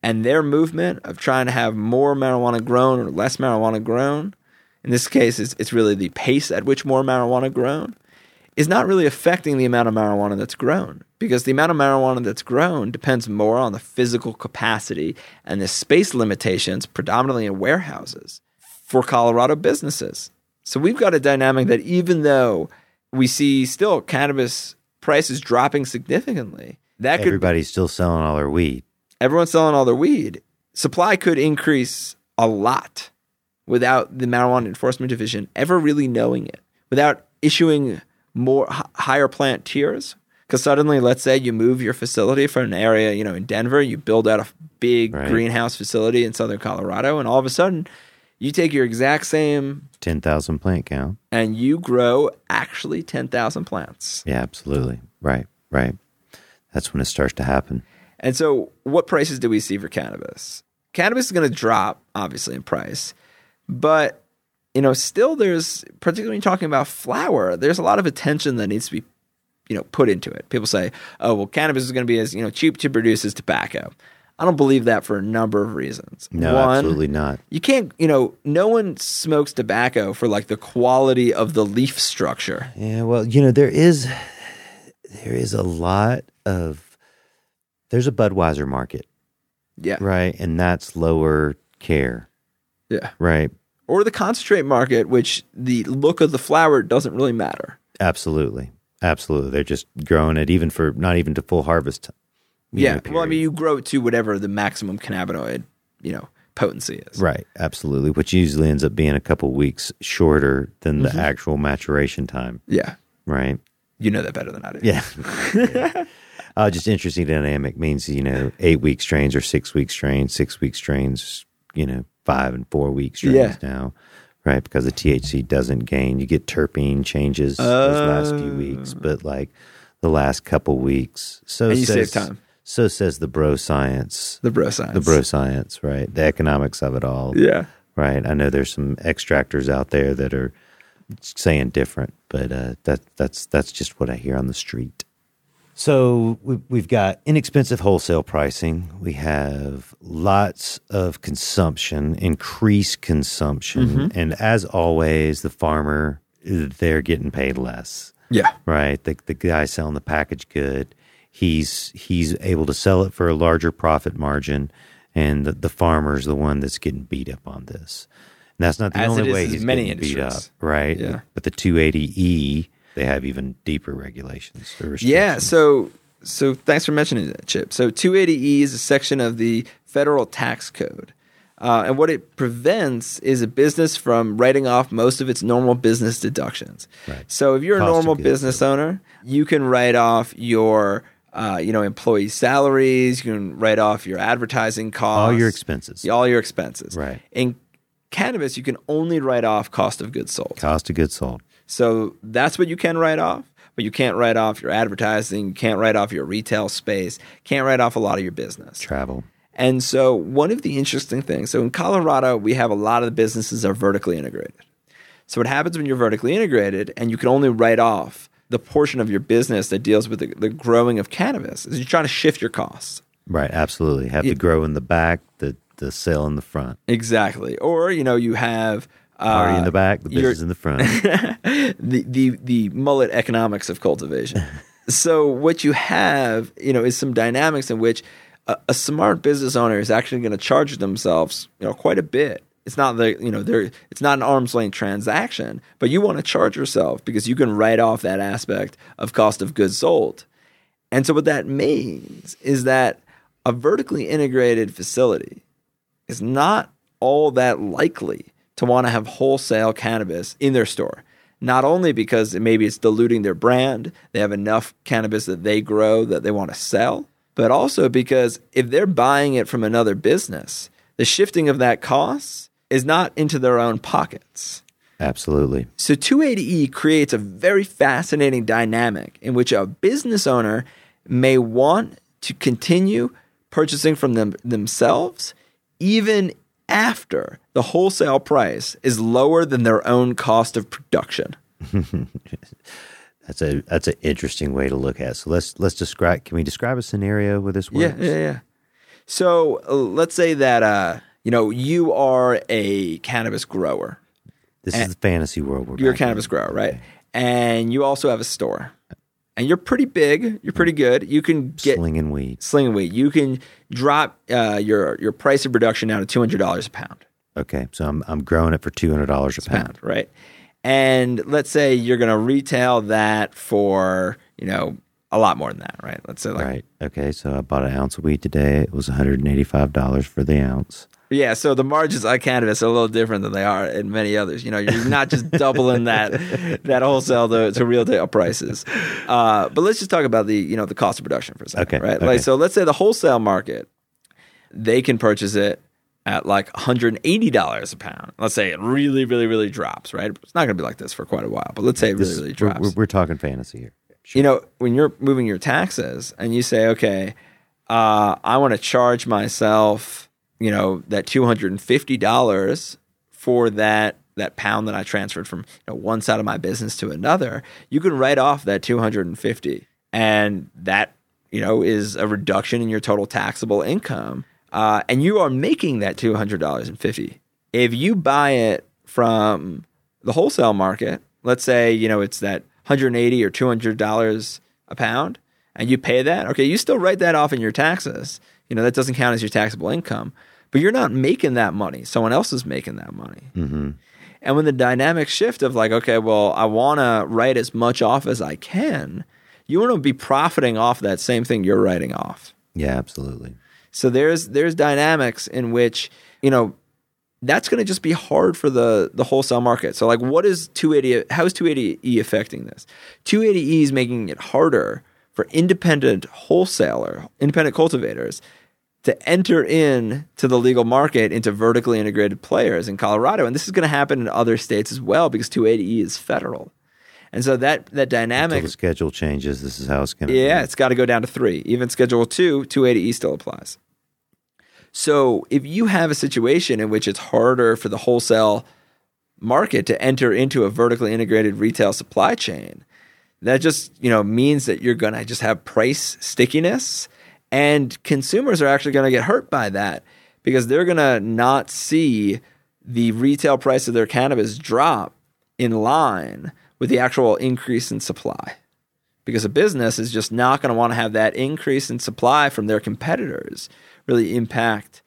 and their movement of trying to have more marijuana grown or less marijuana grown, in this case it's really the pace at which more marijuana grown, is not really affecting the amount of marijuana that's grown, because the amount of marijuana that's grown depends more on the physical capacity and the space limitations, predominantly in warehouses, for Colorado businesses. So we've got a dynamic that even though we see still cannabis prices dropping significantly, everybody's still selling all their weed. Everyone's selling all their weed. Supply could increase a lot without the Marijuana Enforcement Division ever really knowing it, without issuing more higher plant tiers. Because suddenly, let's say you move your facility from an area, you know, in Denver, you build out a big greenhouse facility in southern Colorado, and all of a sudden you take your exact same 10,000 plant count and you grow actually 10,000 plants. Yeah, absolutely. Right, right. That's when it starts to happen. And so what prices do we see for cannabis? Cannabis is going to drop, obviously, in price. But, you know, still there's, particularly when you're talking about flower, there's a lot of attention that needs to be, you know, put into it. People say, oh, well, cannabis is going to be as, you know, cheap to produce as tobacco. I don't believe that for a number of reasons. No, one, absolutely not. You can't, you know, no one smokes tobacco for like the quality of the leaf structure. Yeah, well, you know, there is a lot of, there's a Budweiser market. Yeah. Right? And that's lower care. Yeah. Right? Or the concentrate market, which the look of the flower doesn't really matter. Absolutely. Absolutely. They're just growing it even for, not even to full harvest time. Yeah, well, I mean, you grow it to whatever the maximum cannabinoid, you know, potency is. Right, absolutely, which usually ends up being a couple weeks shorter than the actual maturation time. Yeah. Right. You know that better than I do. Yeah. Yeah. Just interesting dynamic means, you know, 8 week strains or 6 week strains, 6 week strains, you know, 5 and 4 week strains now. Right, because the THC doesn't gain. You get terpene changes those last few weeks, but like the last couple weeks. So and you save time. So says the bro science. The bro science, right? The economics of it all. Yeah. Right. I know there's some extractors out there that are saying different, but that's just what I hear on the street. So we've got inexpensive wholesale pricing. We have lots of consumption, increased consumption. And as always, the farmer, they're getting paid less. Yeah. Right? The guy selling the packaged good. He's able to sell it for a larger profit margin, and the farmer's the one that's getting beat up on this. And that's not the only way he's getting beat up, right? Yeah. But the 280E, they have even deeper regulations. Yeah, so thanks for mentioning that, Chip. So 280E is a section of the federal tax code. And what it prevents is a business from writing off most of its normal business deductions. Right. So if you're a normal business owner, you can write off your employee salaries, you can write off your advertising costs. All your expenses. Right. In cannabis, you can only write off cost of goods sold. So that's what you can write off, but you can't write off your advertising, you can't write off your retail space, can't write off a lot of your business. Travel. And so one of the interesting things, so in Colorado, we have a lot of the businesses are vertically integrated. So what happens when you're vertically integrated and you can only write off the portion of your business that deals with the growing of cannabis is you're trying to shift your costs. Right, absolutely. Have to grow in the back, the sale in the front. Exactly. Or, you have... party in the back, the business in the front. the mullet economics of cultivation. So what you have, is some dynamics in which a smart business owner is actually going to charge themselves, quite a bit. It's not it's not an arm's length transaction, but you want to charge yourself because you can write off that aspect of cost of goods sold. And so what that means is that a vertically integrated facility is not all that likely to want to have wholesale cannabis in their store. Not only because maybe it's diluting their brand, they have enough cannabis that they grow that they want to sell, but also because if they're buying it from another business, the shifting of that cost is not into their own pockets. Absolutely. So 280E creates a very fascinating dynamic in which a business owner may want to continue purchasing from themselves even after the wholesale price is lower than their own cost of production. That's an interesting way to look at it. So let's describe. Can we describe a scenario where this works? Yeah. So let's say that you are a cannabis grower. This is the fantasy world we're in. You're a cannabis grower, right? Okay. And you also have a store. And you're pretty big. You're pretty good. You can get slinging weed. You can drop your price of production down to $200 a pound. Okay, so I'm growing it for $200 a pound, right? And let's say you're going to retail that for a lot more than that, right? Let's say right. Okay, so I bought an ounce of weed today. It was $185 for the ounce. Yeah, so the margins on cannabis are a little different than they are in many others. You're not just doubling that wholesale to retail prices. But let's just talk about the the cost of production for a second, okay, right? Okay. So let's say the wholesale market, they can purchase it at $180 a pound. Let's say it really, really, really drops, right? It's not going to be like this for quite a while, but let's say it really, really drops. We're talking fantasy here. Sure. When you're moving your taxes and you say, okay, I want to charge myself... that $250 for that pound that I transferred from one side of my business to another, you can write off that $250, and that is a reduction in your total taxable income, and you are making that $200.50. If you buy it from the wholesale market, let's say it's that $180 or $200 a pound, and you pay that. Okay, you still write that off in your taxes. That doesn't count as your taxable income. But you're not making that money. Someone else is making that money. Mm-hmm. And when the dynamic shift of okay, well, I want to write as much off as I can, you want to be profiting off that same thing you're writing off. Yeah, absolutely. So there's dynamics in which, that's going to just be hard for the wholesale market. So what is 280? How is 280E affecting this? 280E is making it harder for independent cultivators to enter in to the legal market into vertically integrated players in Colorado. And this is going to happen in other states as well because 280E is federal. And so that dynamic... Until the schedule changes, this is how it's going to be. Yeah, it's got to go down to 3. Even Schedule 2, 280E still applies. So if you have a situation in which it's harder for the wholesale market to enter into a vertically integrated retail supply chain, that just means that you're going to just have price stickiness, and consumers are actually going to get hurt by that because they're going to not see the retail price of their cannabis drop in line with the actual increase in supply, because a business is just not going to want to have that increase in supply from their competitors really impact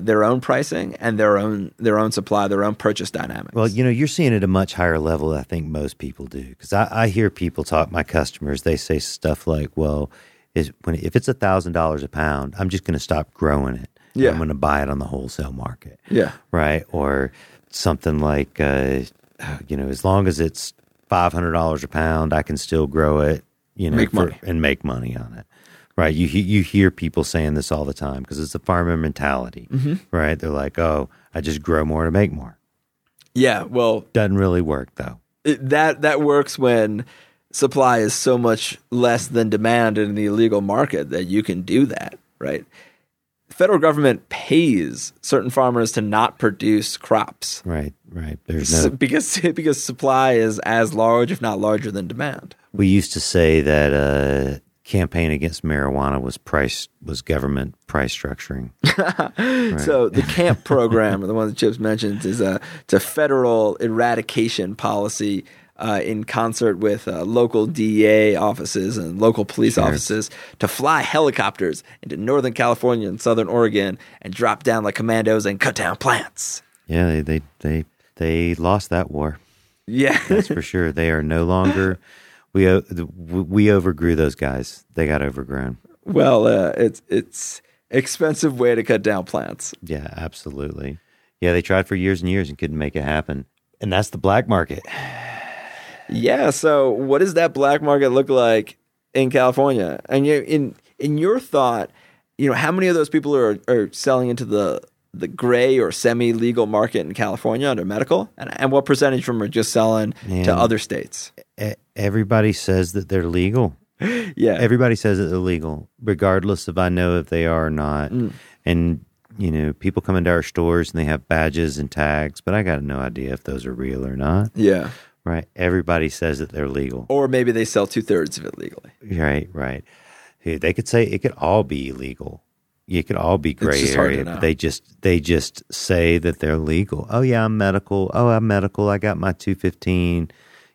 their own pricing and their own supply, their own purchase dynamics. Well, you know, you're seeing it at a much higher level than I think most people do, because I hear people talk, my customers, they say stuff like, well, if it's $1,000 a pound, I'm just going to stop growing it. Yeah. I'm going to buy it on the wholesale market. Yeah. Right? Or something like, you know, as long as it's $500 a pound, I can still grow it, you know, and make money on it. Right, you hear people saying this all the time because it's the farmer mentality, mm-hmm. right? They're like, "Oh, I just grow more to make more." Yeah, well, doesn't really work though. That works when supply is so much less than demand in the illegal market that you can do that, right? The federal government pays certain farmers to not produce crops, right? There's no... because supply is as large, if not larger, than demand. We used to say that. Campaign against marijuana was government price structuring. Right. So the CAMP program, the one that Chip's mentioned, is it's a federal eradication policy in concert with local DEA offices and local police sure. offices to fly helicopters into Northern California and Southern Oregon and drop down like commandos and cut down plants. Yeah, they lost that war. Yeah, that's for sure. They are no longer. We overgrew those guys. They got overgrown. Well, it's expensive way to cut down plants. Yeah, absolutely. Yeah, they tried for years and years and couldn't make it happen. And that's the black market. Yeah. So, what does that black market look like in California? And you, in your thought, you know, how many of those people are selling into the gray or semi-legal market in California under medical? And what percentage from are just selling to other states? Everybody says that they're legal. Yeah. Everybody says that they're legal, regardless of I know if they are or not. Mm. And, you know, people come into our stores and they have badges and tags, but I got no idea if those are real or not. Yeah. Right. Everybody says that they're legal. Or maybe they sell 2/3 of it legally. Right. They could say it could all be illegal. It could all be gray area, but they just say that they're legal. Oh yeah, I'm medical. Oh, I'm medical. I got my 215,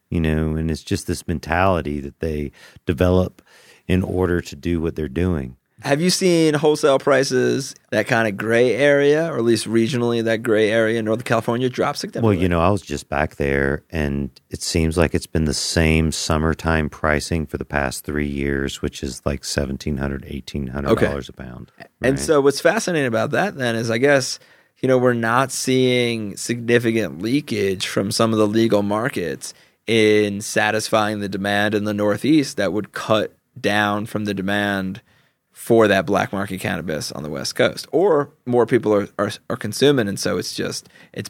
you know, and it's just this mentality that they develop in order to do what they're doing. Have you seen wholesale prices, that kind of gray area, or at least regionally, that gray area in Northern California drop significantly? Well, you know, I was just back there, and it seems like it's been the same summertime pricing for the past 3 years, which is like $1,700, $1,800 a pound. Right? And so what's fascinating about that then is, I guess, you know, we're not seeing significant leakage from some of the legal markets in satisfying the demand in the Northeast that would cut down from the demand for that black market cannabis on the West Coast, or more people are consuming, and so it's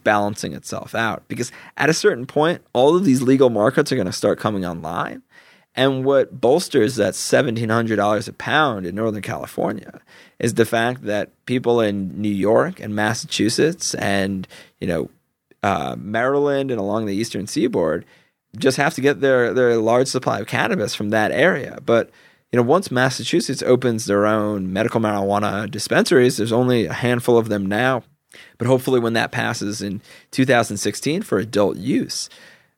balancing itself out, because at a certain point all of these legal markets are going to start coming online, and what bolsters that $1,700 a pound in Northern California is the fact that people in New York and Massachusetts and, you know, Maryland and along the Eastern Seaboard just have to get their large supply of cannabis from that area. But you know, once Massachusetts opens their own medical marijuana dispensaries, there's only a handful of them now. But hopefully when that passes in 2016 for adult use,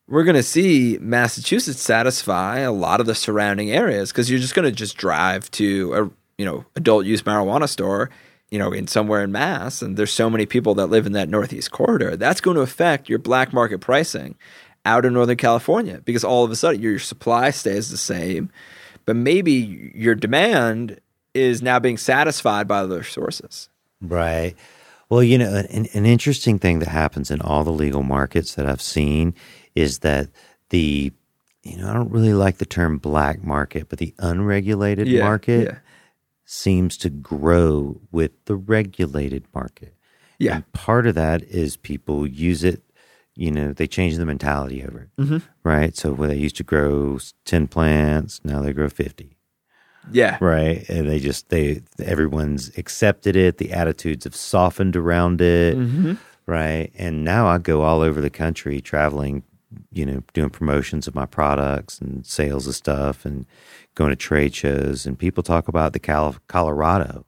we're going to see Massachusetts satisfy a lot of the surrounding areas, because you're just going to just drive to a, you know, adult use marijuana store, you know, in somewhere in Mass, and there's so many people that live in that Northeast corridor. That's going to affect your black market pricing out in Northern California, because all of a sudden your supply stays the same, but maybe your demand is now being satisfied by other sources. Right. Well, you know, an interesting thing that happens in all the legal markets that I've seen is that the, you know, I don't really like the term black market, but the unregulated market seems to grow with the regulated market. Yeah. And part of that is people use it, you know, they change the mentality over it, mm-hmm. right? So where they used to grow 10 plants, now they grow 50. Yeah. Right? And they everyone's accepted it. The attitudes have softened around it, mm-hmm. right? And now I go all over the country traveling, you know, doing promotions of my products and sales of stuff and going to trade shows. And people talk about the Colorado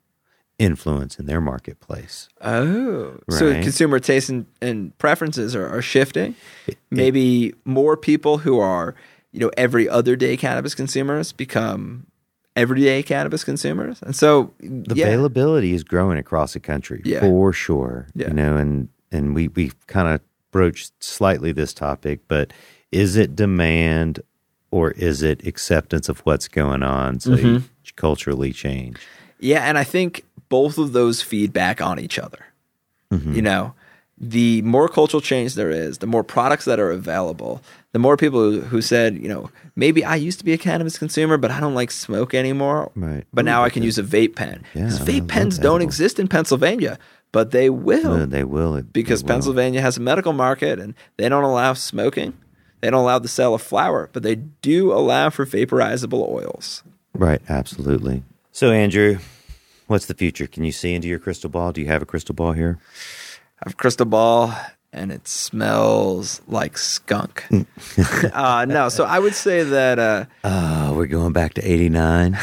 influence in their marketplace. Oh, right? So consumer tastes and preferences are shifting. Maybe more people who are, you know, every other day cannabis consumers become everyday cannabis consumers. And so the availability is growing across the country for sure. Yeah. You know, and we kind of broached slightly this topic, but is it demand or is it acceptance of what's going on? So you culturally change. Yeah. And I think both of those feed back on each other. Mm-hmm. You know, the more cultural change there is, the more products that are available, the more people who said, you know, maybe I used to be a cannabis consumer, but I don't like smoke anymore. Right. But now I can use a vape pen. Because vape pens don't exist in Pennsylvania, but they will. No, they will. Because Pennsylvania has a medical market and they don't allow smoking. They don't allow the sale of flour, but they do allow for vaporizable oils. Right. Absolutely. So, Andrew, what's the future? Can you see into your crystal ball? Do you have a crystal ball here? I have a crystal ball, and it smells like skunk. No, so I would say that... we're going back to 89.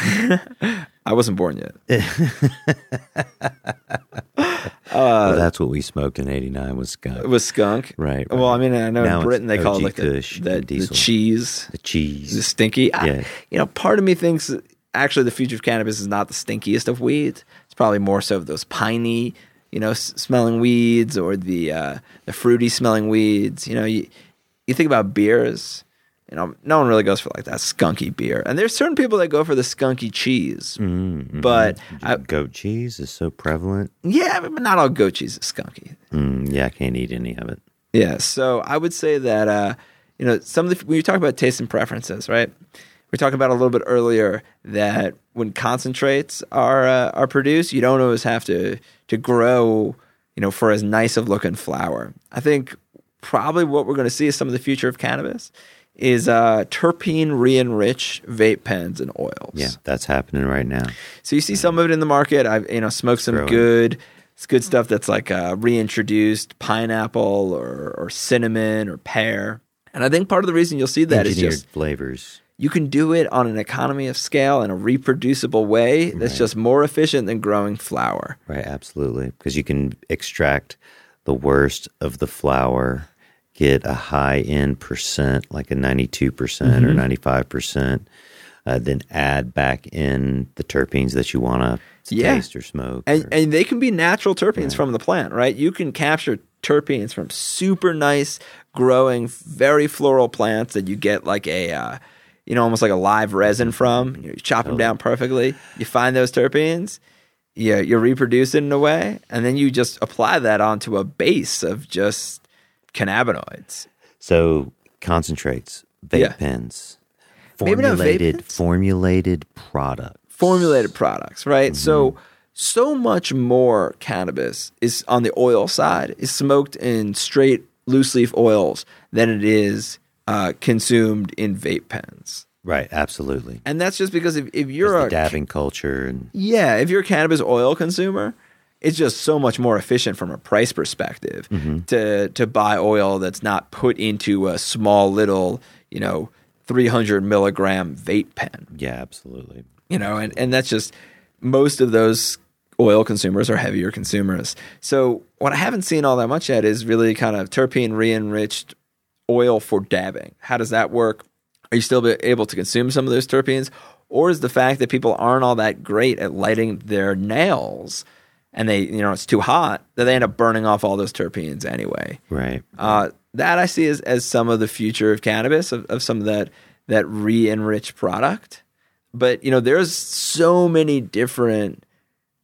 I wasn't born yet. Well, that's what we smoked in 89 was skunk. It was skunk. Right. Well, I mean, I know now in Britain they call it like the cheese. The cheese. The stinky. Yeah. You know, part of me thinks actually the future of cannabis is not the stinkiest of weeds. It's probably more so of those piney, you know, smelling weeds or the fruity smelling weeds. You know, you think about beers, you know, no one really goes for like that skunky beer. And there's certain people that go for the skunky cheese. Mm-hmm. But goat cheese is so prevalent. Yeah, but not all goat cheese is skunky. I can't eat any of it. Yeah, so I would say that, you know, when you talk about taste and preferences, right? We talked about a little bit earlier that when concentrates are produced, you don't always have to grow, you know, for as nice of looking flower. I think probably what we're going to see is some of the future of cannabis is terpene re-enriched vape pens and oils. Yeah, that's happening right now. So you see some of it in the market. I've smoked some good stuff that's like reintroduced pineapple or cinnamon or pear. And I think part of the reason you'll see that is just flavors. You can do it on an economy of scale in a reproducible way that's just more efficient than growing flour. Right, absolutely. Because you can extract the worst of the flour, get a high-end percent, like a 92% or 95%, then add back in the terpenes that you want to taste or smoke. And they can be natural terpenes from the plant, right? You can capture terpenes from super nice, growing, very floral plants that you get like a... almost like a live resin from. You chop them down perfectly. You find those terpenes. You reproduce it in a way. And then you just apply that onto a base of just cannabinoids. So concentrates, vape pens, formulated products. Formulated products, right? Mm-hmm. So much more cannabis is on the oil side, is smoked in straight loose leaf oils than it is consumed in vape pens. Right, absolutely. And that's just because if you're a dabbing culture and if you're a cannabis oil consumer, it's just so much more efficient from a price perspective to buy oil that's not put into a small little, 300 milligram vape pen. Yeah, absolutely. You know, and that's just most of those oil consumers are heavier consumers. So what I haven't seen all that much yet is really kind of terpene re-enriched oil for dabbing. How does that work? Are you still able to consume some of those terpenes? Or is the fact that people aren't all that great at lighting their nails and they, it's too hot, that they end up burning off all those terpenes anyway? Right. That I see as some of the future of cannabis, of some of that re-enriched product. But, there's so many different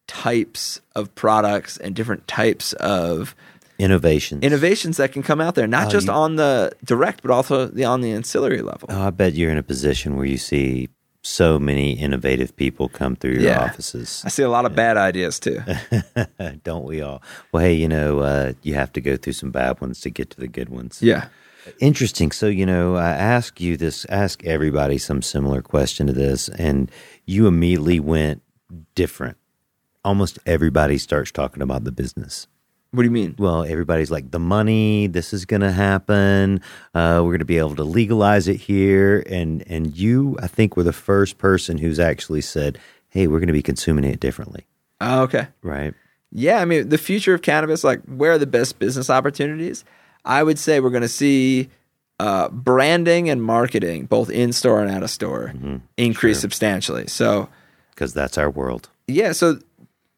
types of products and different types of innovations that can come out there, not just on the direct, but also on the ancillary level. Oh, I bet you're in a position where you see so many innovative people come through your offices. I see a lot of bad ideas too. Don't we all? Well, hey, you have to go through some bad ones to get to the good ones. Yeah. Interesting. So, I ask everybody some similar question to this, and you immediately went different. Almost everybody starts talking about the business. What do you mean? Well, everybody's like, the money, this is going to happen. We're going to be able to legalize it here. And you, I think, were the first person who's actually said, hey, we're going to be consuming it differently. Oh, okay. Right. Yeah, I mean, the future of cannabis, like, where are the best business opportunities? I would say we're going to see branding and marketing, both in-store and out-of-store, increase substantially. So because that's our world. Yeah, so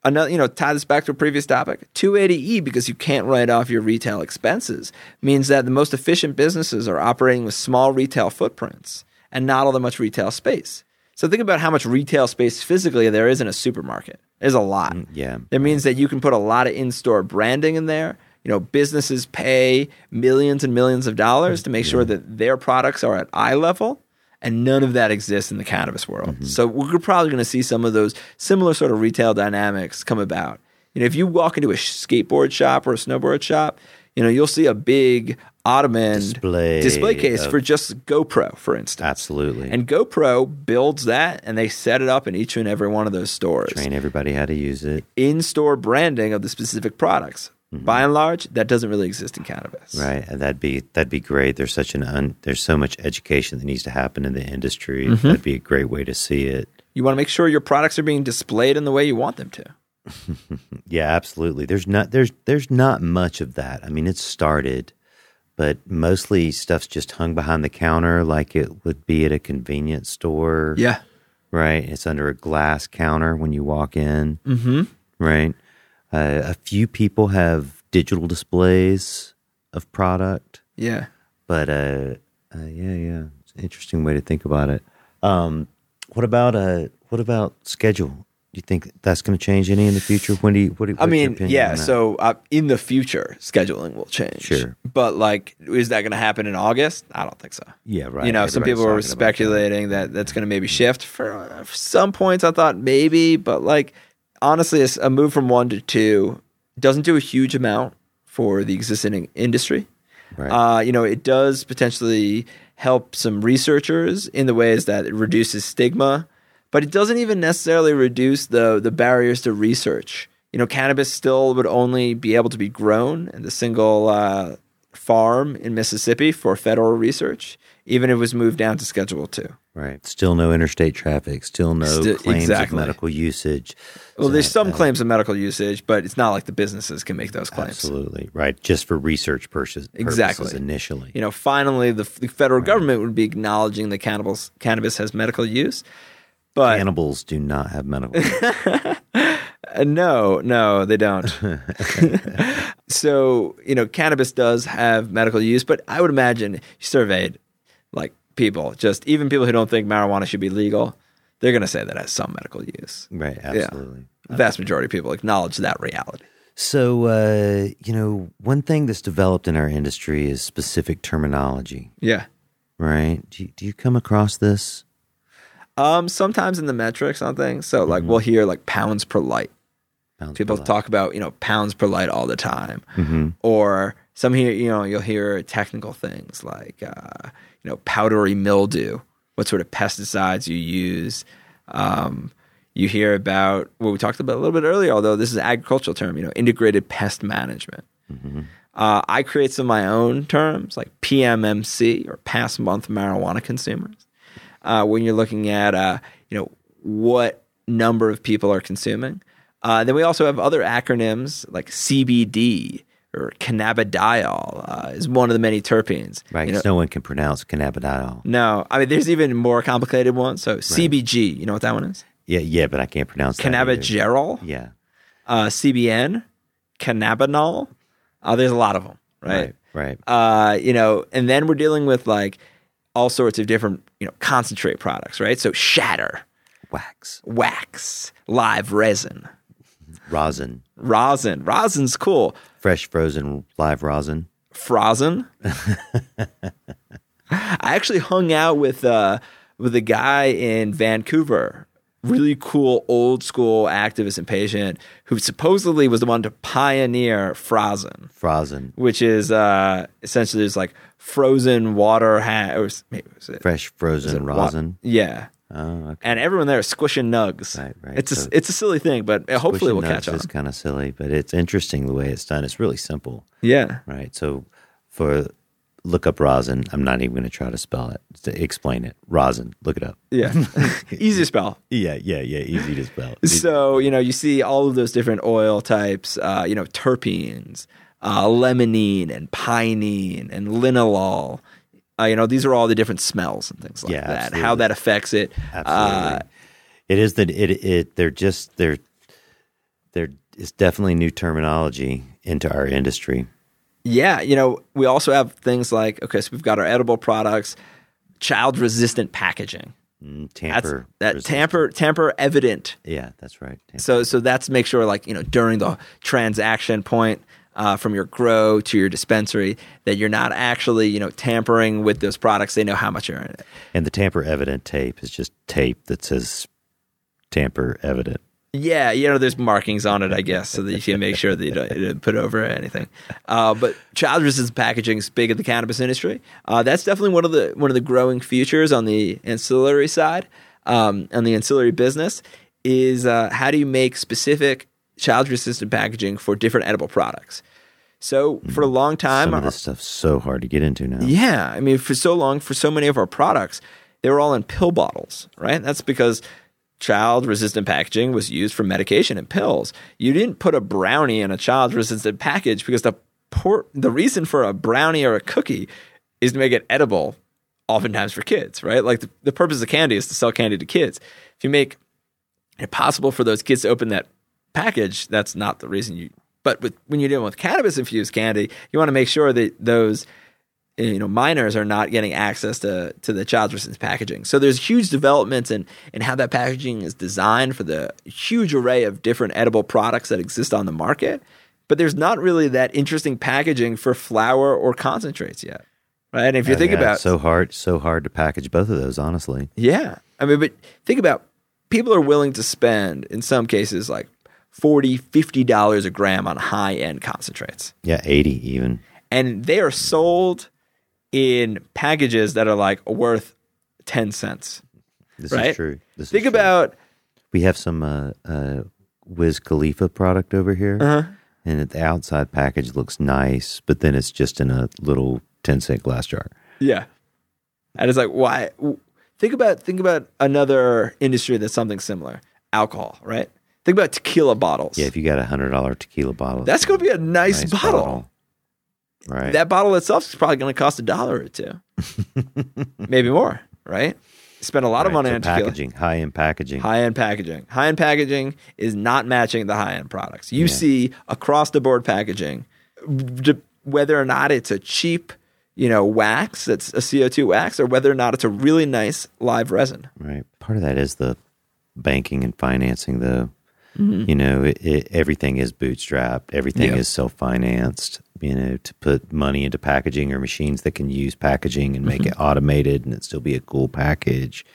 another, tie this back to a previous topic, 280E, because you can't write off your retail expenses, means that the most efficient businesses are operating with small retail footprints and not all that much retail space. So think about how much retail space physically there is in a supermarket. There's a lot. Yeah. It means that you can put a lot of in-store branding in there. Businesses pay millions and millions of dollars to make sure that their products are at eye level, and none of that exists in the cannabis world. Mm-hmm. So we're probably going to see some of those similar sort of retail dynamics come about. If you walk into a skateboard shop or a snowboard shop, you'll see a big ottoman display case for just GoPro, for instance. Absolutely. And GoPro builds that, and they set it up in each and every one of those stores. Train everybody how to use it. In-store branding of the specific products. Mm-hmm. By and large, that doesn't really exist in cannabis. Right, and that'd be great. There's there's so much education that needs to happen in the industry. Mm-hmm. That'd be a great way to see it. You want to make sure your products are being displayed in the way you want them to. Yeah, absolutely. There's not much of that. I mean, it's started, but mostly stuff's just hung behind the counter like it would be at a convenience store. Yeah, right. It's under a glass counter when you walk in. Mm-hmm. Right. A few people have digital displays of product. Yeah. But, yeah. It's an interesting way to think about it. What about schedule? Do you think that's going to change any in the future? In the future, scheduling will change. Sure. But, is that going to happen in August? I don't think so. Yeah, right. Some people were speculating that that's going to maybe shift. For some points, I thought maybe, but, honestly, a move from 1 to 2 doesn't do a huge amount for the existing industry. Right. It does potentially help some researchers in the ways that it reduces stigma, but it doesn't even necessarily reduce the barriers to research. Cannabis still would only be able to be grown in the single farm in Mississippi for federal research, even if it was moved down to Schedule 2. Right. Still no interstate traffic. Still no claims of medical usage. Well, there's some claims of medical usage, but it's not like the businesses can make those claims. Absolutely. Right. Just for research purposes initially. Finally, the federal government would be acknowledging that cannabis has medical use. But cannibals do not have medical use. No, they don't. So, cannabis does have medical use, but I would imagine you surveyed, people, just even people who don't think marijuana should be legal, they're going to say that has some medical use. Right, absolutely. Yeah. The vast majority of people acknowledge that reality. So, one thing that's developed in our industry is specific terminology. Yeah. Right? Do you come across this? Sometimes in the metrics on things. So, we'll hear, pounds per light. People talk about, pounds per light all the time. Mm-hmm. Or some here, you'll hear technical things like, powdery mildew, what sort of pesticides you use. You hear about what we talked about a little bit earlier, although this is an agricultural term, integrated pest management. Mm-hmm. I create some of my own terms like PMMC or past month marijuana consumers. When you're looking at, what number of people are consuming. Then we also have other acronyms like CBD, or cannabidiol is one of the many terpenes. Right, because no one can pronounce cannabidiol. No, I mean, there's even more complicated ones. So CBG, you know what that one is? Yeah, but I can't pronounce that. Cannabigerol? Yeah. CBN, cannabinol. There's a lot of them, right? Right. And then we're dealing with, all sorts of different, concentrate products, right? So shatter. Wax. Live resin. Rosin. Rosin's cool. Fresh, frozen, live rosin. Frozen. I actually hung out with a guy in Vancouver, really cool, old school activist and patient who supposedly was the one to pioneer frozen, which is essentially it's frozen water. Fresh, frozen rosin. Yeah. Oh, okay. And everyone there is squishing nugs. Right. It's a silly thing, but hopefully we'll catch on. It's kind of silly, but it's interesting the way it's done. It's really simple. Yeah. Right. So look up rosin. I'm not even going to try to spell it. To explain it. Rosin. Look it up. Yeah. Easy to spell. Yeah. Easy to spell. So, you see all of those different oil types, terpenes, limonene and pinene and linalool. These are all the different smells and things like that, absolutely. How that affects it. Absolutely. It is that there is definitely new terminology into our industry. Yeah, you know, we also have things like, okay, so we've got our edible products, child-resistant packaging. Tamper evident. Yeah, that's right. Tamper. So that's make sure, like, you know, during the transaction point from your grow to your dispensary that you're not actually, you know, tampering with those products. They know how much are in it. And the tamper evident tape is just tape that says tamper evident. Yeah, you know, there's markings on it, I guess, so that you can make sure that you don't put over anything. But child-resistant packaging is big in the cannabis industry. That's definitely one of the growing futures on the ancillary side, on the ancillary business, is how do you make specific child-resistant packaging for different edible products? So for a long time— some of this stuff's so hard to get into now. Yeah, I mean, for so long, for so many of our products, they were all in pill bottles, right? That's because— child-resistant packaging was used for medication and pills. You didn't put a brownie in a child-resistant package because the reason for a brownie or a cookie is to make it edible, oftentimes for kids, right? Like the purpose of candy is to sell candy to kids. If you make it possible for those kids to open that package, that's not the reason you. But when you're dealing with cannabis-infused candy, you want to make sure that those, you know, minors are not getting access to the child resistant packaging. So there's huge developments in how that packaging is designed for the huge array of different edible products that exist on the market. But there's not really that interesting packaging for flour or concentrates yet, right? And if you think about so hard to package both of those, honestly. Yeah, I mean, but think about people are willing to spend in some cases like $40, $50 a gram on high end concentrates. Yeah, $80 even, and they are sold in packages that are like worth 10 cents. This right? is true. This Think is about... True. We have some Wiz Khalifa product over here, and the outside package looks nice, but then it's just in a little 10-cent glass jar. Yeah. And it's like, why? Think about another industry that's something similar. Alcohol, right? Think about tequila bottles. Yeah, if you got a $100 tequila bottle. That's going to be a nice bottle. Right. That bottle itself is probably going to cost $1 or $2, maybe more. Right? Spend a lot of money on packaging, high end packaging. High end packaging is not matching the high end products. You see across the board packaging, whether or not it's a cheap, you know, wax that's a CO2 wax, or whether or not it's a really nice live resin. Right. Part of that is the banking and financing, though. Mm-hmm. You know, everything is bootstrapped. Everything is self-financed. You know, to put money into packaging or machines that can use packaging and make it automated and it still be a cool package.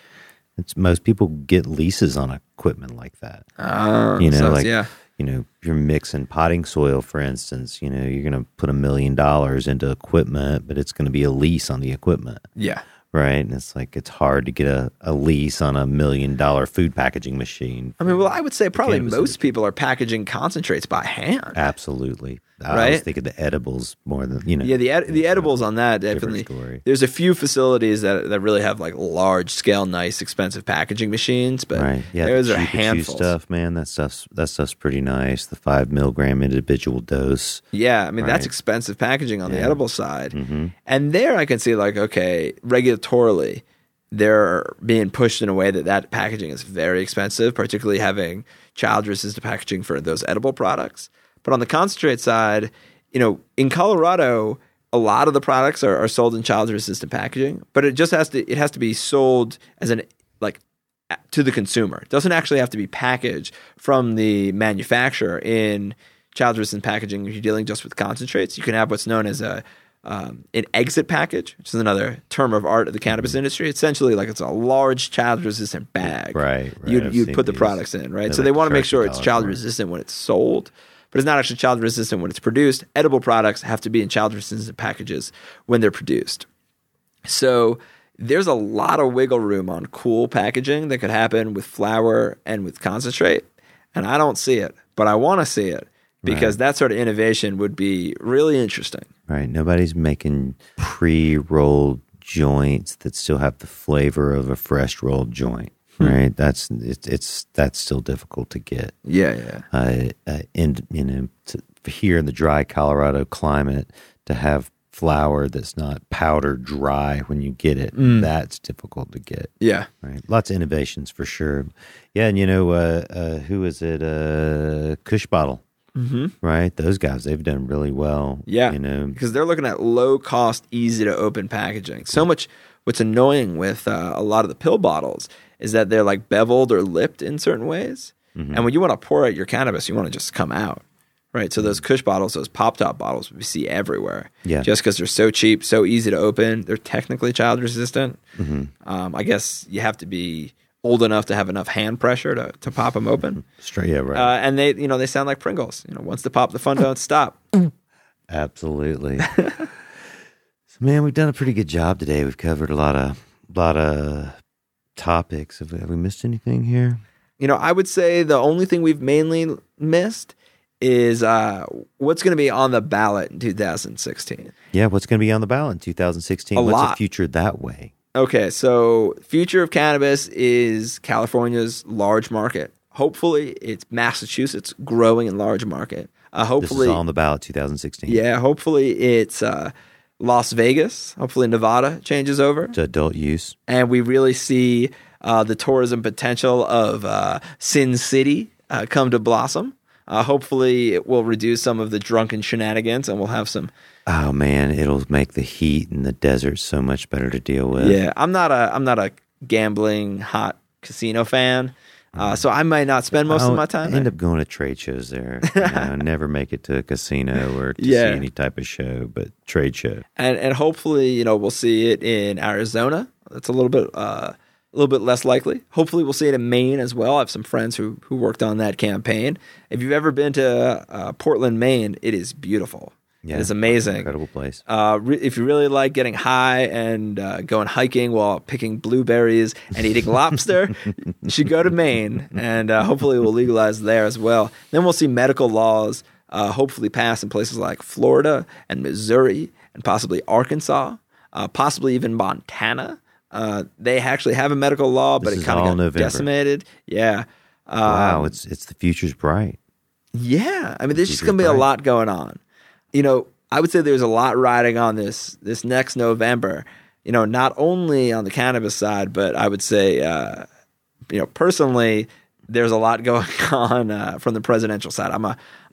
Most people get leases on equipment like that. You know, you know, you're mixing potting soil, for instance. You know, you're going to put $1 million into equipment, but it's going to be a lease on the equipment. Yeah. Right, and it's like it's hard to get a lease on $1 million food packaging machine. I mean, well, I would say probably most people are packaging concentrates by hand. Absolutely, I was thinking the edibles more than, you know. Yeah, the edibles on that definitely. Story. There's a few facilities that really have like large scale, nice, expensive packaging machines, but those are handfuls. Stuff, man, that stuff's pretty nice. The 5 milligram individual dose. Yeah, I mean that's expensive packaging on the edible side, and there I can see like regulatorily, they're being pushed in a way that packaging is very expensive, particularly having child-resistant packaging for those edible products. But on the concentrate side, you know, in Colorado, a lot of the products are sold in child-resistant packaging, but it has to be sold as to the consumer. It doesn't actually have to be packaged from the manufacturer in child-resistant packaging. If you're dealing just with concentrates, you can have what's known as an exit package, which is another term of art of the cannabis industry. Essentially, like it's a large child-resistant bag. Right. You'd put the products in, right? So like they want to make sure it's child-resistant when it's sold, but it's not actually child-resistant when it's produced. Edible products have to be in child-resistant packages when they're produced. So there's a lot of wiggle room on cool packaging that could happen with flour and with concentrate, and I don't see it, but I want to see it. Because that sort of innovation would be really interesting. Right. Nobody's making pre-rolled joints that still have the flavor of a fresh rolled joint, right? That's still difficult to get. Yeah. And, you know, here in the dry Colorado climate, to have flour that's not powdered dry when you get it. That's difficult to get. Yeah. Right. Lots of innovations for sure. Yeah. And, you know, who is it? Kush Bottle. Mm-hmm. Right? Those guys, they've done really well. Yeah. You know, because they're looking at low cost, easy to open packaging. So much. What's annoying with a lot of the pill bottles is that they're like beveled or lipped in certain ways. Mm-hmm. And when you want to pour out your cannabis, you want to just come out. Right. So those Kush bottles, those pop-top bottles we see everywhere. Yeah. Just because they're so cheap, so easy to open. They're technically child resistant. Mm-hmm. I guess you have to be old enough to have enough hand pressure to pop them open. Straight, yeah, right. And they, you know, they sound like Pringles. You know, once they pop, the fun don't stop. Absolutely. So, man, we've done a pretty good job today. We've covered a lot of topics. Have we missed anything here? You know, I would say the only thing we've mainly missed is what's going to be on the ballot in 2016. Yeah, what's going to be on the ballot in 2016? What's the future that way? Okay, so future of cannabis is California's large market. Hopefully, it's Massachusetts growing in large market. Hopefully, this is on the ballot 2016. Yeah, hopefully it's Las Vegas. Hopefully, Nevada changes over to adult use, and we really see the tourism potential of Sin City come to blossom. Hopefully, it will reduce some of the drunken shenanigans, and we'll have some. Oh man, it'll make the heat and the desert so much better to deal with. Yeah, I'm not a gambling hot casino fan, so I might not spend most of my time. I end up going to trade shows there. You know, never make it to a casino or to see any type of show, but trade show. And hopefully, you know, we'll see it in Arizona. That's a little bit less likely. Hopefully, we'll see it in Maine as well. I have some friends who worked on that campaign. If you've ever been to Portland, Maine, it is beautiful. Yeah, it's amazing. Incredible place. If you really like getting high and going hiking while picking blueberries and eating lobster, you should go to Maine, and hopefully we'll legalize there as well. Then we'll see medical laws hopefully pass in places like Florida and Missouri and possibly Arkansas, possibly even Montana. They actually have a medical law, but it kind of got decimated. Yeah. Wow, it's the future's bright. Yeah. I mean, there's just going to be a lot going on. You know, I would say there's a lot riding on this next November, you know, not only on the cannabis side, but I would say, you know, personally, there's a lot going on from the presidential side. I'm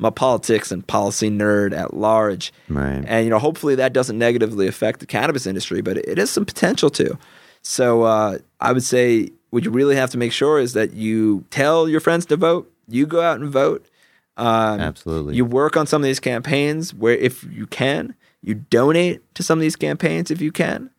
a politics and policy nerd at large. Right. And, you know, hopefully that doesn't negatively affect the cannabis industry, but it has some potential to. So I would say what you really have to make sure is that you tell your friends to vote. You go out and vote. Absolutely. You work on some of these campaigns where if you can, you donate to some of these campaigns if you can.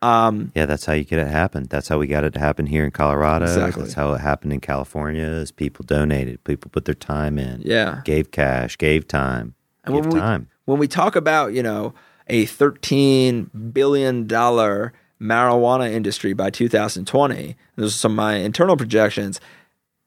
Yeah, that's how you get it happen. That's how we got it to happen here in Colorado. Exactly. That's how it happened in California is people donated. People put their time in. Yeah. Gave cash, gave time. And when we talk about, you know, a $13 billion marijuana industry by 2020, those are some of my internal projections,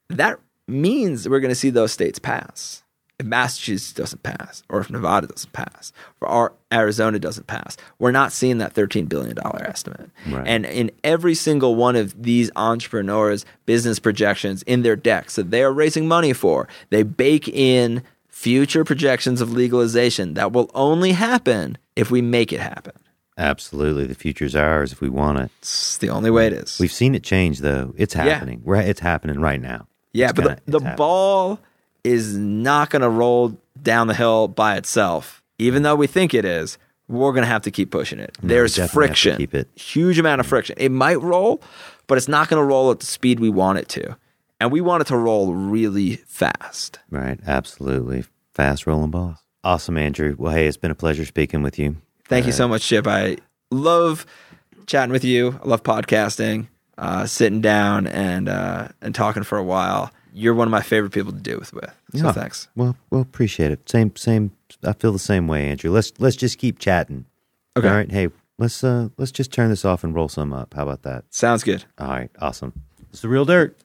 that means we're going to see those states pass. If Massachusetts doesn't pass, or if Nevada doesn't pass, or Arizona doesn't pass, we're not seeing that $13 billion estimate. Right. And in every single one of these entrepreneurs' business projections in their decks that they are raising money for, they bake in future projections of legalization that will only happen if we make it happen. Absolutely. The future's ours if we want it. It's the only way it is. We've seen it change, though. It's happening. Yeah. It's happening right now. Yeah, but the ball is not going to roll down the hill by itself. Even though we think it is, we're going to have to keep pushing it. No, there's friction, huge amount of friction. It might roll, but it's not going to roll at the speed we want it to. And we want it to roll really fast. Right, absolutely. Fast rolling balls. Awesome, Andrew. Well, hey, it's been a pleasure speaking with you. Thank you so much, Chip. I love chatting with you. I love podcasting. Sitting down and talking for a while. You're one of my favorite people to do with. So thanks. Well, appreciate it. Same. I feel the same way, Andrew. Let's just keep chatting. Okay. All right. Hey, let's just turn this off and roll some up. How about that? Sounds good. All right. Awesome. It's the Real Dirt.